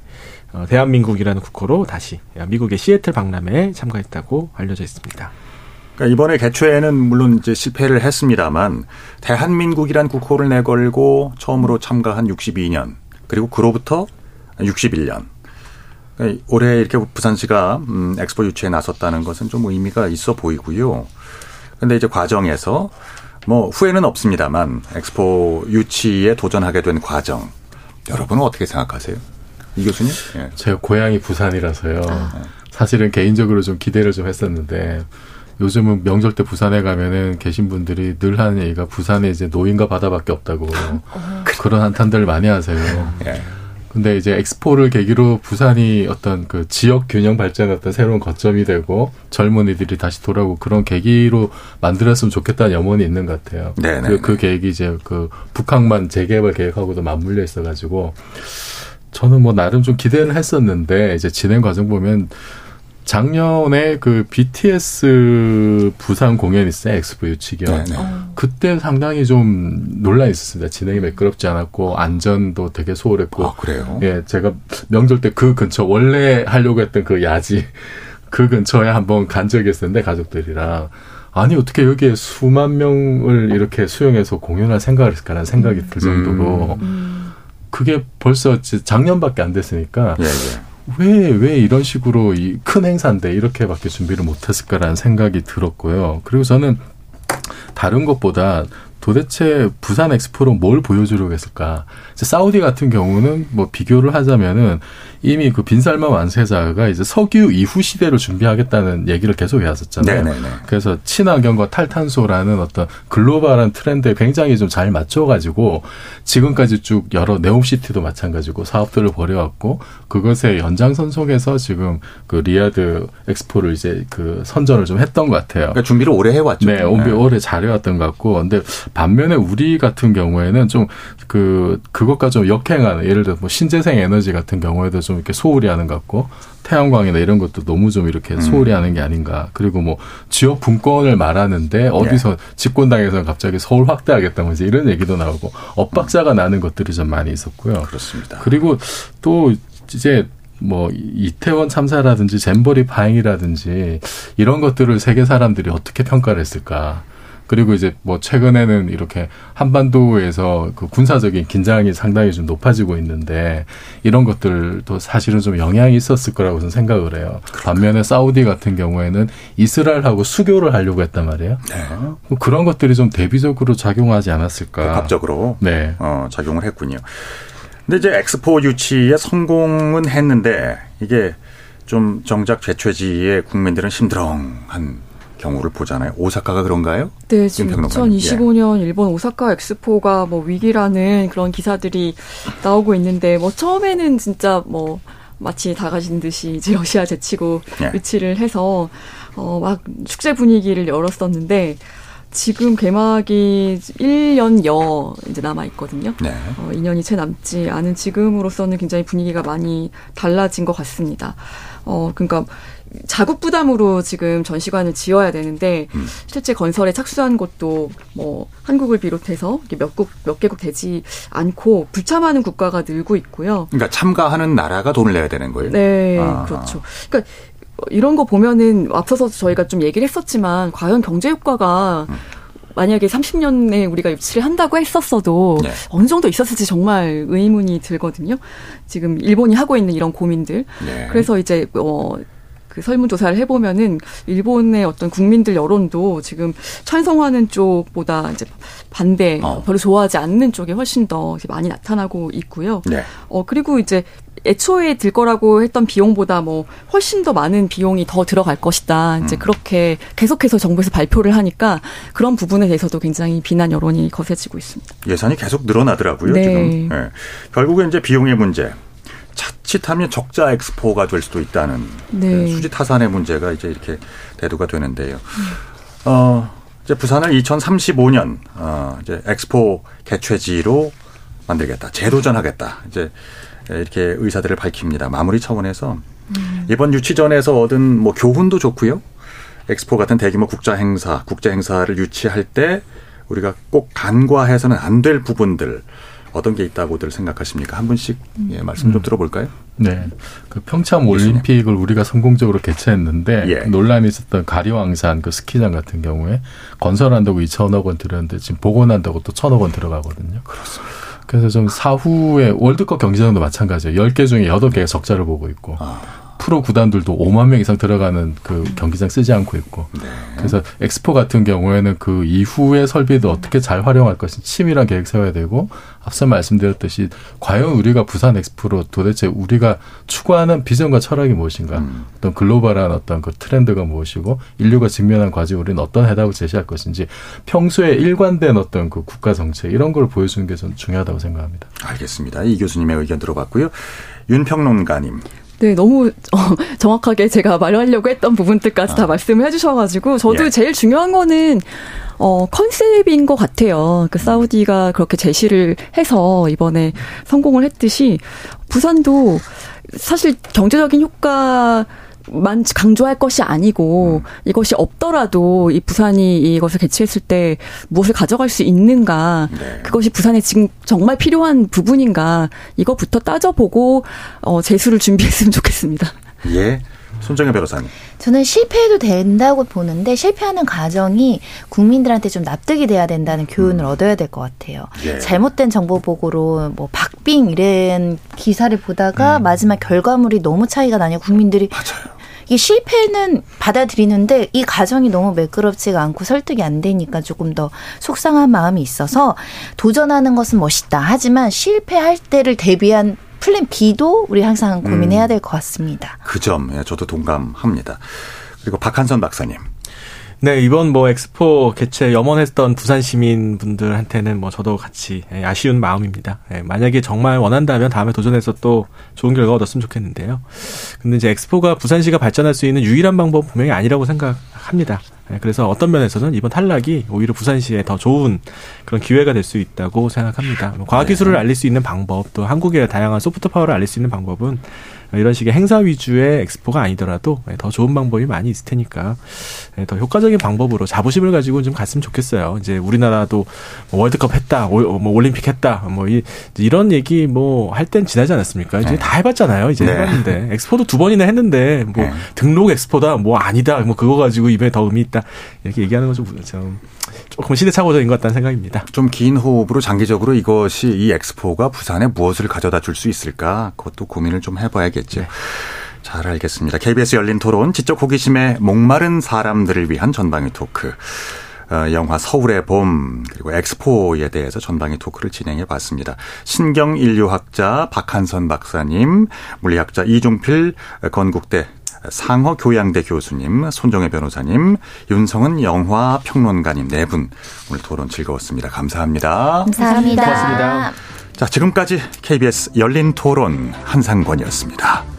어, 대한민국이라는 국호로 다시 미국의 시애틀 박람회에 참가했다고 알려져 있습니다. 그러니까 이번에 개최에는 물론 이제 실패를 했습니다만 대한민국이란 국호를 내걸고 처음으로 참가한 육십이 년 그리고 그로부터 육십일 년. 그러니까 올해 이렇게 부산시가 음, 엑스포 유치에 나섰다는 것은 좀 의미가 있어 보이고요. 그런데 이제 과정에서 뭐 후회는 없습니다만 엑스포 유치에 도전하게 된 과정 여러분은 어떻게 생각하세요? 이 교수님? 예. 제가 고향이 부산이라서요. 아. 사실은 개인적으로 좀 기대를 좀 했었는데 요즘은 명절 때 부산에 가면은 계신 분들이 늘 하는 얘기가 부산에 이제 노인과 바다밖에 없다고 그런 한탄들을 많이 하세요. 예. 근데 이제 엑스포를 계기로 부산이 어떤 그 지역 균형 발전의 어떤 새로운 거점이 되고 젊은이들이 다시 돌아오고 그런 계기로 만들었으면 좋겠다는 염원이 있는 것 같아요. 네네. 그, 그 계획이 이제 그 북항만 재개발 계획하고도 맞물려 있어가지고 저는 뭐 나름 좀 기대는 했었는데 이제 진행 과정 보면 작년에 그 비티에스 부산 공연이 있어요. 엑스포 유치 기간. 그때 상당히 좀 논란이 있었습니다. 진행이 매끄럽지 않았고 안전도 되게 소홀했고. 아, 그래요? 예, 제가 명절 때 그 근처 원래 하려고 했던 그 야지 그 근처에 한번 간 적이 있었는데 가족들이랑. 아니 어떻게 여기에 수만 명을 이렇게 수용해서 공연할 생각을 했을까라는 생각이 음. 들 정도로 음. 그게 벌써 작년밖에 안 됐으니까. 예, 예. 왜, 왜 이런 식으로 이 큰 행사인데 이렇게밖에 준비를 못했을까라는 생각이 들었고요. 그리고 저는 다른 것보다 도대체 부산 엑스포로 뭘 보여주려고 했을까. 이제 사우디 같은 경우는 뭐 비교를 하자면은 이미 그 빈살만 왕세자가 이제 석유 이후 시대를 준비하겠다는 얘기를 계속 해왔었잖아요. 네네네. 그래서 친환경과 탈탄소라는 어떤 글로벌한 트렌드에 굉장히 좀 잘 맞춰가지고 지금까지 쭉 여러 네옴시티도 마찬가지고 사업들을 벌여왔고 그것의 연장선 속에서 지금 그 리야드 엑스포를 이제 그 선전을 좀 했던 것 같아요. 그러니까 준비를 오래 해왔죠. 네, 오래, 오래 잘해왔던 것 같고. 근데 반면에 우리 같은 경우에는 좀 그 그것과 좀 역행하는 예를 들어 뭐 신재생 에너지 같은 경우에도 좀 이렇게 소홀히 하는 것 같고 태양광이나 이런 것도 너무 좀 이렇게 소홀히 음. 하는 게 아닌가. 그리고 뭐 지역 분권을 말하는데 어디서 예. 집권당에서 갑자기 서울 확대하겠다고 이제 이런 얘기도 나오고 엇박자가 음. 나는 것들이 좀 많이 있었고요. 그렇습니다. 그리고 또 이제 뭐 이태원 참사라든지 잼버리 파행이라든지 이런 것들을 세계 사람들이 어떻게 평가를 했을까? 그리고 이제 뭐 최근에는 이렇게 한반도에서 그 군사적인 긴장이 상당히 좀 높아지고 있는데 이런 것들도 사실은 좀 영향이 있었을 거라고 저는 생각을 해요. 그렇구나. 반면에 사우디 같은 경우에는 이스라엘하고 수교를 하려고 했단 말이에요. 네. 그런 것들이 좀 대비적으로 작용하지 않았을까. 복합적으로 네. 어, 작용을 했군요. 근데 이제 엑스포 유치에 성공은 했는데 이게 좀 정작 개최지의 국민들은 심드렁한 경우를 보잖아요. 오사카가 그런가요? 네, 지금 이천이십오 년 예. 일본 오사카 엑스포가 뭐 위기라는 그런 기사들이 나오고 있는데 뭐 처음에는 진짜 뭐 마치 다 가신 듯이 이제 러시아 제치고 예. 유치를 해서 어 막 축제 분위기를 열었었는데 지금 개막이 일 년여 이제 남아 있거든요. 네. 어, 이 년이 채 남지 않은 지금으로서는 굉장히 분위기가 많이 달라진 것 같습니다. 어 그러니까. 자국 부담으로 지금 전시관을 지어야 되는데 음. 실제 건설에 착수한 곳도 뭐 한국을 비롯해서 몇 국, 몇 개국 되지 않고 불참하는 국가가 늘고 있고요. 그러니까 참가하는 나라가 돈을 내야 되는 거예요. 네, 아. 그렇죠. 그러니까 이런 거 보면은 앞서서 저희가 좀 얘기를 했었지만 과연 경제 효과가 음. 만약에 삼십 년에 우리가 유치를 한다고 했었어도 네. 어느 정도 있었을지 정말 의문이 들거든요. 지금 일본이 하고 있는 이런 고민들. 네. 그래서 이제 어. 그 설문조사를 해보면은 일본의 어떤 국민들 여론도 지금 찬성하는 쪽보다 이제 반대, 어. 별로 좋아하지 않는 쪽이 훨씬 더 많이 나타나고 있고요. 네. 어, 그리고 이제 애초에 들 거라고 했던 비용보다 뭐 훨씬 더 많은 비용이 더 들어갈 것이다. 이제 음. 그렇게 계속해서 정부에서 발표를 하니까 그런 부분에 대해서도 굉장히 비난 여론이 거세지고 있습니다. 예산이 계속 늘어나더라고요. 네. 지금 네. 결국에 이제 비용의 문제. 자칫하면 적자 엑스포가 될 수도 있다는 네. 수지 타산의 문제가 이제 이렇게 대두가 되는데요. 어, 이제 부산을 이천삼십오 년 어, 이제 엑스포 개최지로 만들겠다, 재도전하겠다. 이제 이렇게 의사들을 밝힙니다. 마무리 차원에서 음. 이번 유치전에서 얻은 뭐 교훈도 좋고요. 엑스포 같은 대규모 국제 행사, 국제 행사를 유치할 때 우리가 꼭 간과해서는 안 될 부분들. 어떤 게 있다고들 생각하십니까? 한 분씩 예, 말씀 좀 들어볼까요? 네, 그 평창 올림픽을 우리가 성공적으로 개최했는데 예. 논란이 있었던 가리왕산 그 스키장 같은 경우에 건설한다고 이천억 원 들였는데 지금 복원한다고 또 천억 원 들어가거든요. 그렇습니다. 그래서 좀 사후에 월드컵 경기장도 마찬가지예요. 열 개 중에 여덟 개가 적자를 보고 있고. 아. 프로 구단들도 오만 명 이상 들어가는 그 경기장 쓰지 않고 있고. 네. 그래서 엑스포 같은 경우에는 그 이후의 설비도 어떻게 잘 활용할 것인지 치밀한 계획 세워야 되고 앞서 말씀드렸듯이 과연 우리가 부산 엑스포로 도대체 우리가 추구하는 비전과 철학이 무엇인가 음. 어떤 글로벌한 어떤 그 트렌드가 무엇이고 인류가 직면한 과제에 우리는 어떤 해답을 제시할 것인지 평소에 일관된 어떤 그 국가 정책 이런 걸 보여주는 게 저는 중요하다고 생각합니다. 알겠습니다. 이 교수님의 의견 들어봤고요. 윤평론가님. 네, 너무 정확하게 제가 말하려고 했던 부분들까지 아. 다 말씀을 해주셔가지고 저도 예. 제일 중요한 거는 어, 컨셉인 것 같아요. 그 사우디가 그렇게 제시를 해서 이번에 성공을 했듯이 부산도 사실 경제적인 효과 만 강조할 것이 아니고 음. 이것이 없더라도 이 부산이 이것을 개최했을 때 무엇을 가져갈 수 있는가 네. 그것이 부산에 지금 정말 필요한 부분인가 이거부터 따져보고 어, 제수를 준비했으면 좋겠습니다. 예. 손정혜 변호사님. 저는 실패해도 된다고 보는데 실패하는 과정이 국민들한테 좀 납득이 돼야 된다는 교훈을 음. 얻어야 될 것 같아요. 예. 잘못된 정보 보고로 뭐 박빙 이런 기사를 보다가 음. 마지막 결과물이 너무 차이가 나냐 국민들이. 맞아요. 이 실패는 받아들이는데 이 과정이 너무 매끄럽지가 않고 설득이 안 되니까 조금 더 속상한 마음이 있어서 도전하는 것은 멋있다. 하지만 실패할 때를 대비한 플랜 B도 우리 항상 고민해야 될 것 같습니다. 그 점 저도 동감합니다. 그리고 박한선 박사님. 네, 이번 뭐 엑스포 개최 염원했던 부산 시민분들한테는 뭐 저도 같이 아쉬운 마음입니다. 만약에 정말 원한다면 다음에 도전해서 또 좋은 결과 얻었으면 좋겠는데요. 근데 이제 엑스포가 부산시가 발전할 수 있는 유일한 방법은 분명히 아니라고 생각합니다. 그래서 어떤 면에서는 이번 탈락이 오히려 부산시에 더 좋은 그런 기회가 될 수 있다고 생각합니다. 과학기술을 알릴 수 있는 방법, 또 한국의 다양한 소프트 파워를 알릴 수 있는 방법은 이런 식의 행사 위주의 엑스포가 아니더라도 더 좋은 방법이 많이 있을 테니까 더 효과적인 방법으로 자부심을 가지고 좀 갔으면 좋겠어요. 이제 우리나라도 월드컵 했다, 뭐 올림픽 했다, 뭐 이런 얘기 뭐 할 땐 지나지 않았습니까? 이제 네. 다 해봤잖아요. 이제 네. 해봤는데 엑스포도 두 번이나 했는데 뭐 네. 등록 엑스포다, 뭐 아니다, 뭐 그거 가지고 입에 더 의미 있다. 이렇게 얘기하는 건 좀 조금 시대착오적인 것 같다는 생각입니다. 좀 긴 호흡으로 장기적으로 이것이 이 엑스포가 부산에 무엇을 가져다 줄 수 있을까? 그것도 고민을 좀 해봐야겠죠. 네. 잘 알겠습니다. 케이비에스 열린토론 지적 호기심에 목마른 사람들을 위한 전방위 토크. 영화 서울의 봄 그리고 엑스포에 대해서 전방위 토크를 진행해 봤습니다. 신경인류학자 박한선 박사님, 물리학자 이종필 건국대 상호 교양대 교수님, 손정혜 변호사님, 윤성은 영화 평론가님 네 분 오늘 토론 즐거웠습니다. 감사합니다. 감사합니다. 고맙습니다. 자, 지금까지 케이비에스 열린 토론 한상권이었습니다.